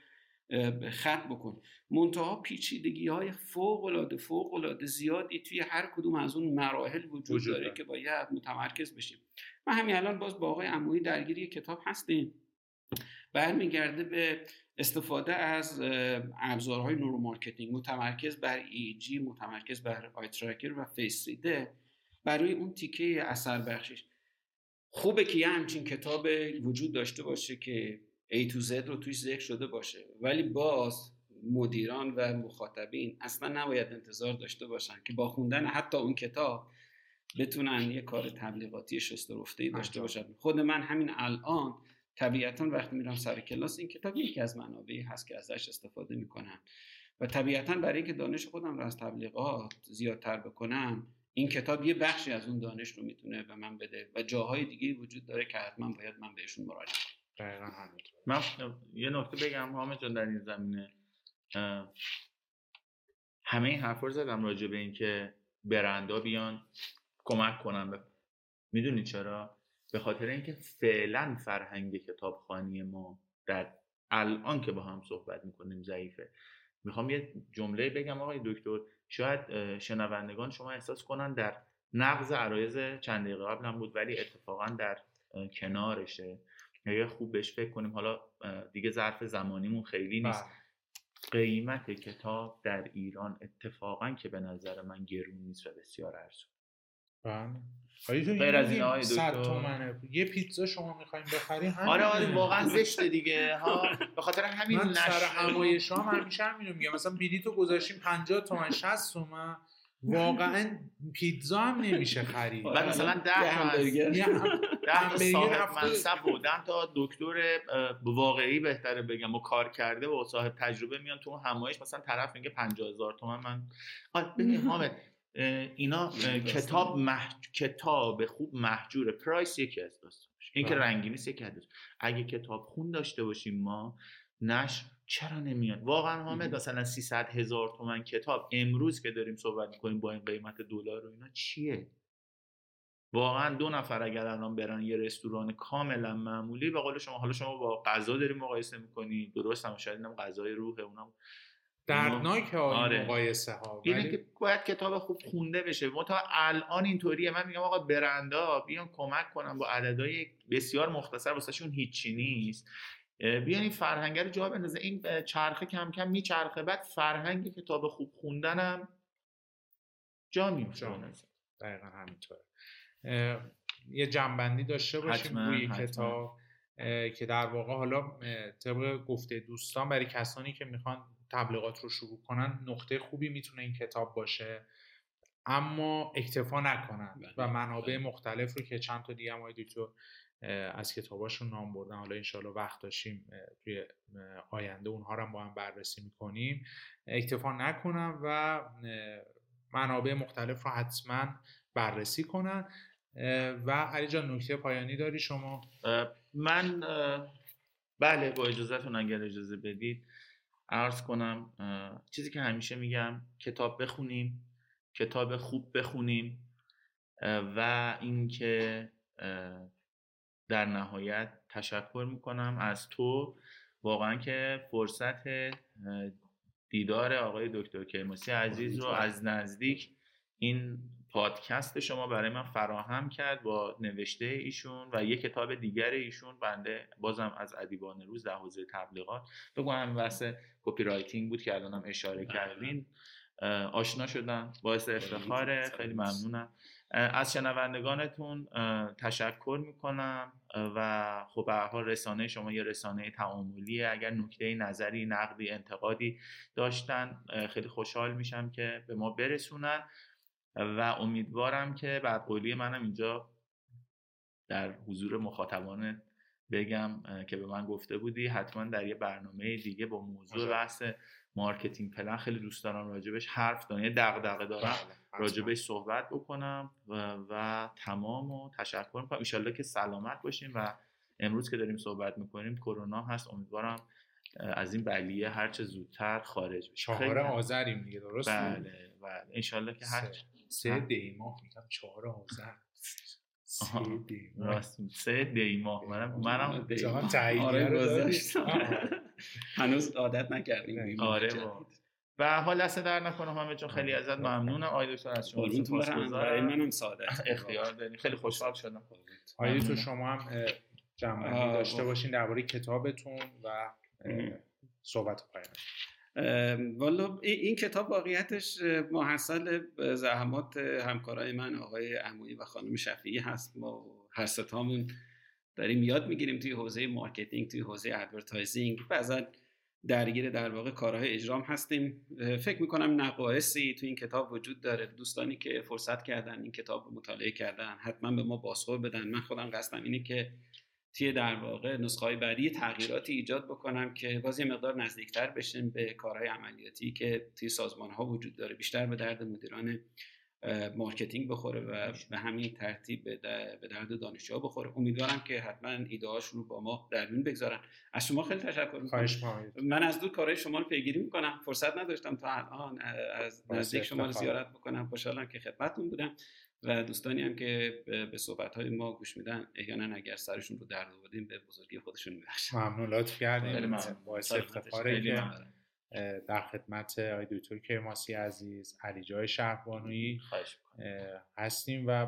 خط بکن. منتها پیچیدگی‌های فوق‌العاده زیادی توی هر کدوم از اون مراحل وجود داره که باید متمرکز بشیم. ما همین الان باز با آقای عموئی درگیری کتاب هستیم، برمیگرده به استفاده از ابزارهای نورو مارکتینگ، متمرکز بر ایجی، متمرکز بر آی تراکر و فیس ریده برای اون تیکه اثر بخشش. خوبه که یه همچین کتاب وجود داشته باشه که A to Z رو توی ذکر شده باشه، ولی باز مدیران و مخاطبین اصلا نباید انتظار داشته باشن که با خوندن حتی اون کتاب بتونن یه کار تبلیغاتی شسته رفته‌ای داشته باشن. خود من همین الان طبیعتاً وقتی میرم سر کلاس، این کتاب یکی از منابعی هست که ازش استفاده میکنم و طبیعتاً برای اینکه دانش خودم رو از تبلیغات زیادتر بکنم، این کتاب یه بخشی از اون دانش رو میتونه به من بده و جاهای دیگه‌ای وجود داره که حتماً باید من بهشون مراجعه کنم. من یه نکته بگم حامد جان در این زمینه، همه این حرفا رو زدم راجع به این که برندها بیان کمک کنن میدونی چرا؟ به خاطر اینکه فعلا فرهنگ کتابخوانی ما در الان که با هم صحبت میکنیم ضعیفه. میخوام یه جمله بگم آقای دکتر، شاید شنوندگان شما احساس کنن در نقض عرایض چند دقیقه قبلم بود، ولی اتفاقا در کنارشه. اگه خوب بهش فکر کنیم، حالا دیگه ظرف زمانیمون خیلی نیست، قیمت کتاب در ایران اتفاقا که به نظر من گرون نیست و بسیار ارزون. غیر از این های دکتر یه پیتزا شما میخواییم بخریم، آره واقعا زشته دیگه ها. به خاطر همین من سر همایش هم همیشه همینو میگم، مثلا بلیتو گذاشتیم 50 تومن 60 تومن، واقعا پیتزا هم نمیشه خرید. بعد مثلا 10 تا صاحب منصب و 10 تا دکتر واقعی بهتره بگم و کار کرده و صاحب تجربه میان تو همایش، مثلا طرف میگه 50,000 تومان. من ببین حامد، اینا کتاب خوب محجوره، پرایس یکی از داستانش، این که رنگی نیست یکی از داستانش. اگه کتاب خون داشته باشیم ما، نشر چرا نمیاد؟ واقعا حامد مثلا 300,000 تومان کتاب امروز که داریم صحبت میکنیم با این قیمت دلار و اینا چیه؟ واقعا 2 نفر اگر الان برن یه رستوران کاملا معمولی، به قول شما، حالا شما با غذا داریم مقایسه میکنی، درست هم شاید اینم غذای روحه، اونم دردناکه آره. مقایسه ها اینه که باید کتاب خوب خونده بشه. ما تا الان اینطوریه. من میگم آقا برندها بیان کمک کنن با عددهای بسیار مختصر، واسهشون هیچی نیست، بیان این فرهنگ رو جا بندازه. این چرخه کم کم میچرخه، بعد فرهنگ کتاب خوب خوندنم جا میفته. دقیقاً همینطوره. یه جنبندی داشته باشیم روی کتاب که در واقع حالا طبق گفته دوستان، برای کسانی که میخوان تبلیغات رو شروع کنن نقطه خوبی میتونه این کتاب باشه، اما اکتفا نکنن و منابع مختلف رو که چند تا دیگه هم آقای دکتر از کتاباشون نام بردن، حالا انشالله وقت داشتیم توی آینده اونها رو هم با هم بررسی میکنیم، اکتفا نکنن و منابع مختلف رو حتما بررسی کنن. و علی جان نکته پایانی داری شما؟ من بله، با اجازهتون اگر اجازه بدید عرض کنم چیزی که همیشه میگم، کتاب بخونیم، کتاب خوب بخونیم و اینکه در نهایت تشکر میکنم از تو واقعا که فرصت دیدار آقای دکتر کیماسی عزیز رو از نزدیک این پادکست شما برای من فراهم کرد با نوشته ایشون و یک کتاب دیگر ایشون، بنده بازم از ادیبان روز در حوزه تبلیغات. بگم واسه کپی رایتینگ بود که الانم اشاره کردین. آشنا شدن، باعث افتخاره. خیلی ممنونم. از شنوندگانتون تشکر میکنم و خب به هر حال رسانه شما یه رسانه تعاملیه. اگر نکته نظری، نقدی، انتقادی داشتن خیلی خوشحال میشم که به ما برسونن و امیدوارم که بعد قولی منم اینجا در حضور مخاطبان بگم که به من گفته بودی حتما در یه برنامه دیگه با موضوع بحث مارکتینگ پلن، خیلی دوست دارم راجبش حرف دانی، دغدغه دارم راجبش صحبت بکنم و تمام و تشکر میکنم. انشالله که سلامت باشیم و امروز که داریم صحبت میکنیم کرونا هست، امیدوارم از این بلیه هرچه زودتر خارج بشیم. 4 آذریم دیگه، درست؟ بله بله، انشالله که هر 3 دی‌ماه میگم 4 آذر. 3 دی‌ماه منم جهان تاییدیه رو داشتم، هنوز عادت نکردیم. آره و حال اصلا در نکنم همه جون، خیلی ازت ممنونم آقای دکتر، از شما سپاسگزارم. منم سعادت اختیار دارین، خیلی خوشحال شدم. آقای دکتر شما هم جمعی داشته باشین درباره کتابتون و صحبت پایانی. والا این کتاب واقعیتش محصل زحمات همکارای من آقای عموئی و خانم شفیعی هست. ما هر ستامون داریم یاد میگیریم توی حوزه مارکتینگ، توی حوزه ادورتایزینگ، بعضا درگیر در واقع کارهای اجرام هستیم. فکر میکنم نقایصی توی این کتاب وجود داره. دوستانی که فرصت کردن این کتاب رو مطالعه کردن حتما به ما بازخورد بدن. من خودم قصدم اینه که توی در واقع نسخه‌های بعدی تغییراتی ایجاد بکنم که باز یه مقدار نزدیکتر بشیم به کارهای عملیاتی که توی سازمان‌ها وجود داره، بیشتر به درد مدیران مارکتینگ بخوره و به همین ترتیب به درد دانشجوها بخوره. امیدوارم که حتما ایده‌هاشون رو با ما در میون بگذارن. از شما خیلی تشکر می‌کنم. من از دور کارهای شما رو پیگیری می‌کنم، فرصت نداشتم تا الان از نزدیک شما رو زیارت بکنم. خوشحالم که خدمتتون بودم و دوستانی هم که به صحبت‌های ما گوش میدن احیانا اگر سرشون رو درد آوردیم به بزرگی خودشون می‌بخشن. ممنون، لطف کردیم. باعث افتخاره که در خدمت آقای دکتر کیماسی عزیز، علیجاه شهربانویی هستیم و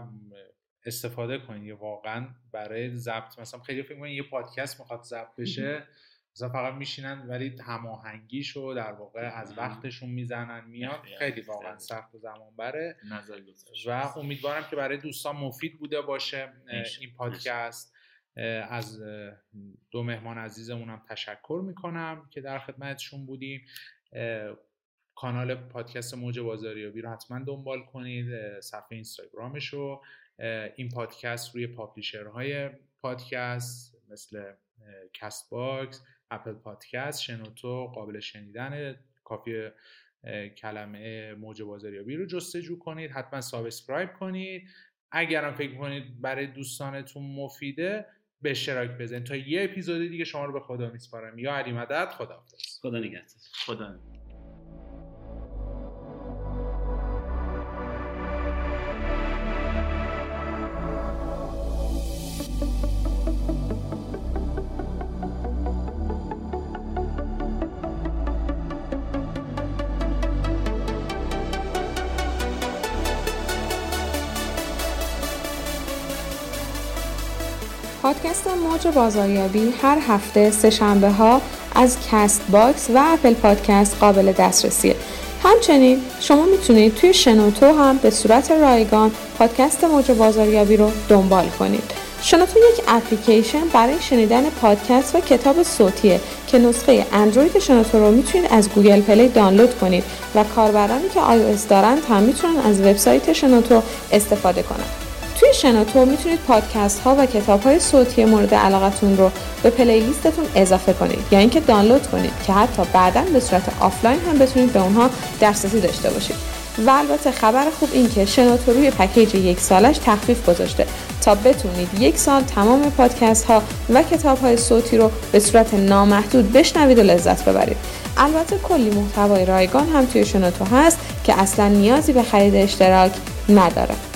استفاده کنید. واقعا برای ضبط مثلا خیلی فکر می‌کنید یه پادکست می‌خواد ضبط بشه، مثلا فقط میشینن ولی هماهنگیشو در واقع از وقتشون میزنن میان، خیلی واقعا سخت و زمان بره و امیدوارم که برای دوستان مفید بوده باشه این پادکست. از 2 مهمان عزیزمونم تشکر میکنم که در خدمتشون بودیم. کانال پادکست موج بازاریابی رو حتما دنبال کنید، صفحه اینستاگرامشو. این پادکست روی پابلیشرهای پادکست مثل کاست باکس، اپل پادکست، شنوتو قابل شنیدن، کافی کلمه موج بازاریابی رو جستجو کنید، حتما سابسکرایب کنید. اگرم فکر می‌کنید برای دوستانتون مفیده به اشتراک بذارید. تا یه اپیزود دیگه شما رو به خدا میسپارم. یا علی مدد، خداحافظ. خدا نگهدار. خدا نگهدار. پادکست موج بازاریابی هر هفته 3 شنبه‌ها از کاست باکس و اپل پادکست قابل دسترسیه. همچنین شما میتونید توی شنوتو هم به صورت رایگان پادکست موج بازاریابی رو دنبال کنید. شنوتو یک اپلیکیشن برای شنیدن پادکست و کتاب صوتیه که نسخه اندروید شنوتو رو میتونید از گوگل پلی دانلود کنید و کاربرانی که iOS دارن هم میتونن از وبسایت شنوتو استفاده کنن. توی شنوتو میتونید پادکست ها و کتاب های صوتی مورد علاقتون رو به پلیلیستتون اضافه کنید یا اینکه دانلود کنید که حتی بعداً به صورت آفلاین هم بتونید به اونها دسترسی داشته باشید. و البته خبر خوب این که شنوتو روی پکیج 1 سالش تخفیف گذاشته تا بتونید 1 سال تمام پادکست ها و کتاب های صوتی رو به صورت نامحدود بشنوید و لذت ببرید. البته کلی محتوای رایگان هم توی شنوتو هست که اصلا نیازی به خرید اشتراک نداره.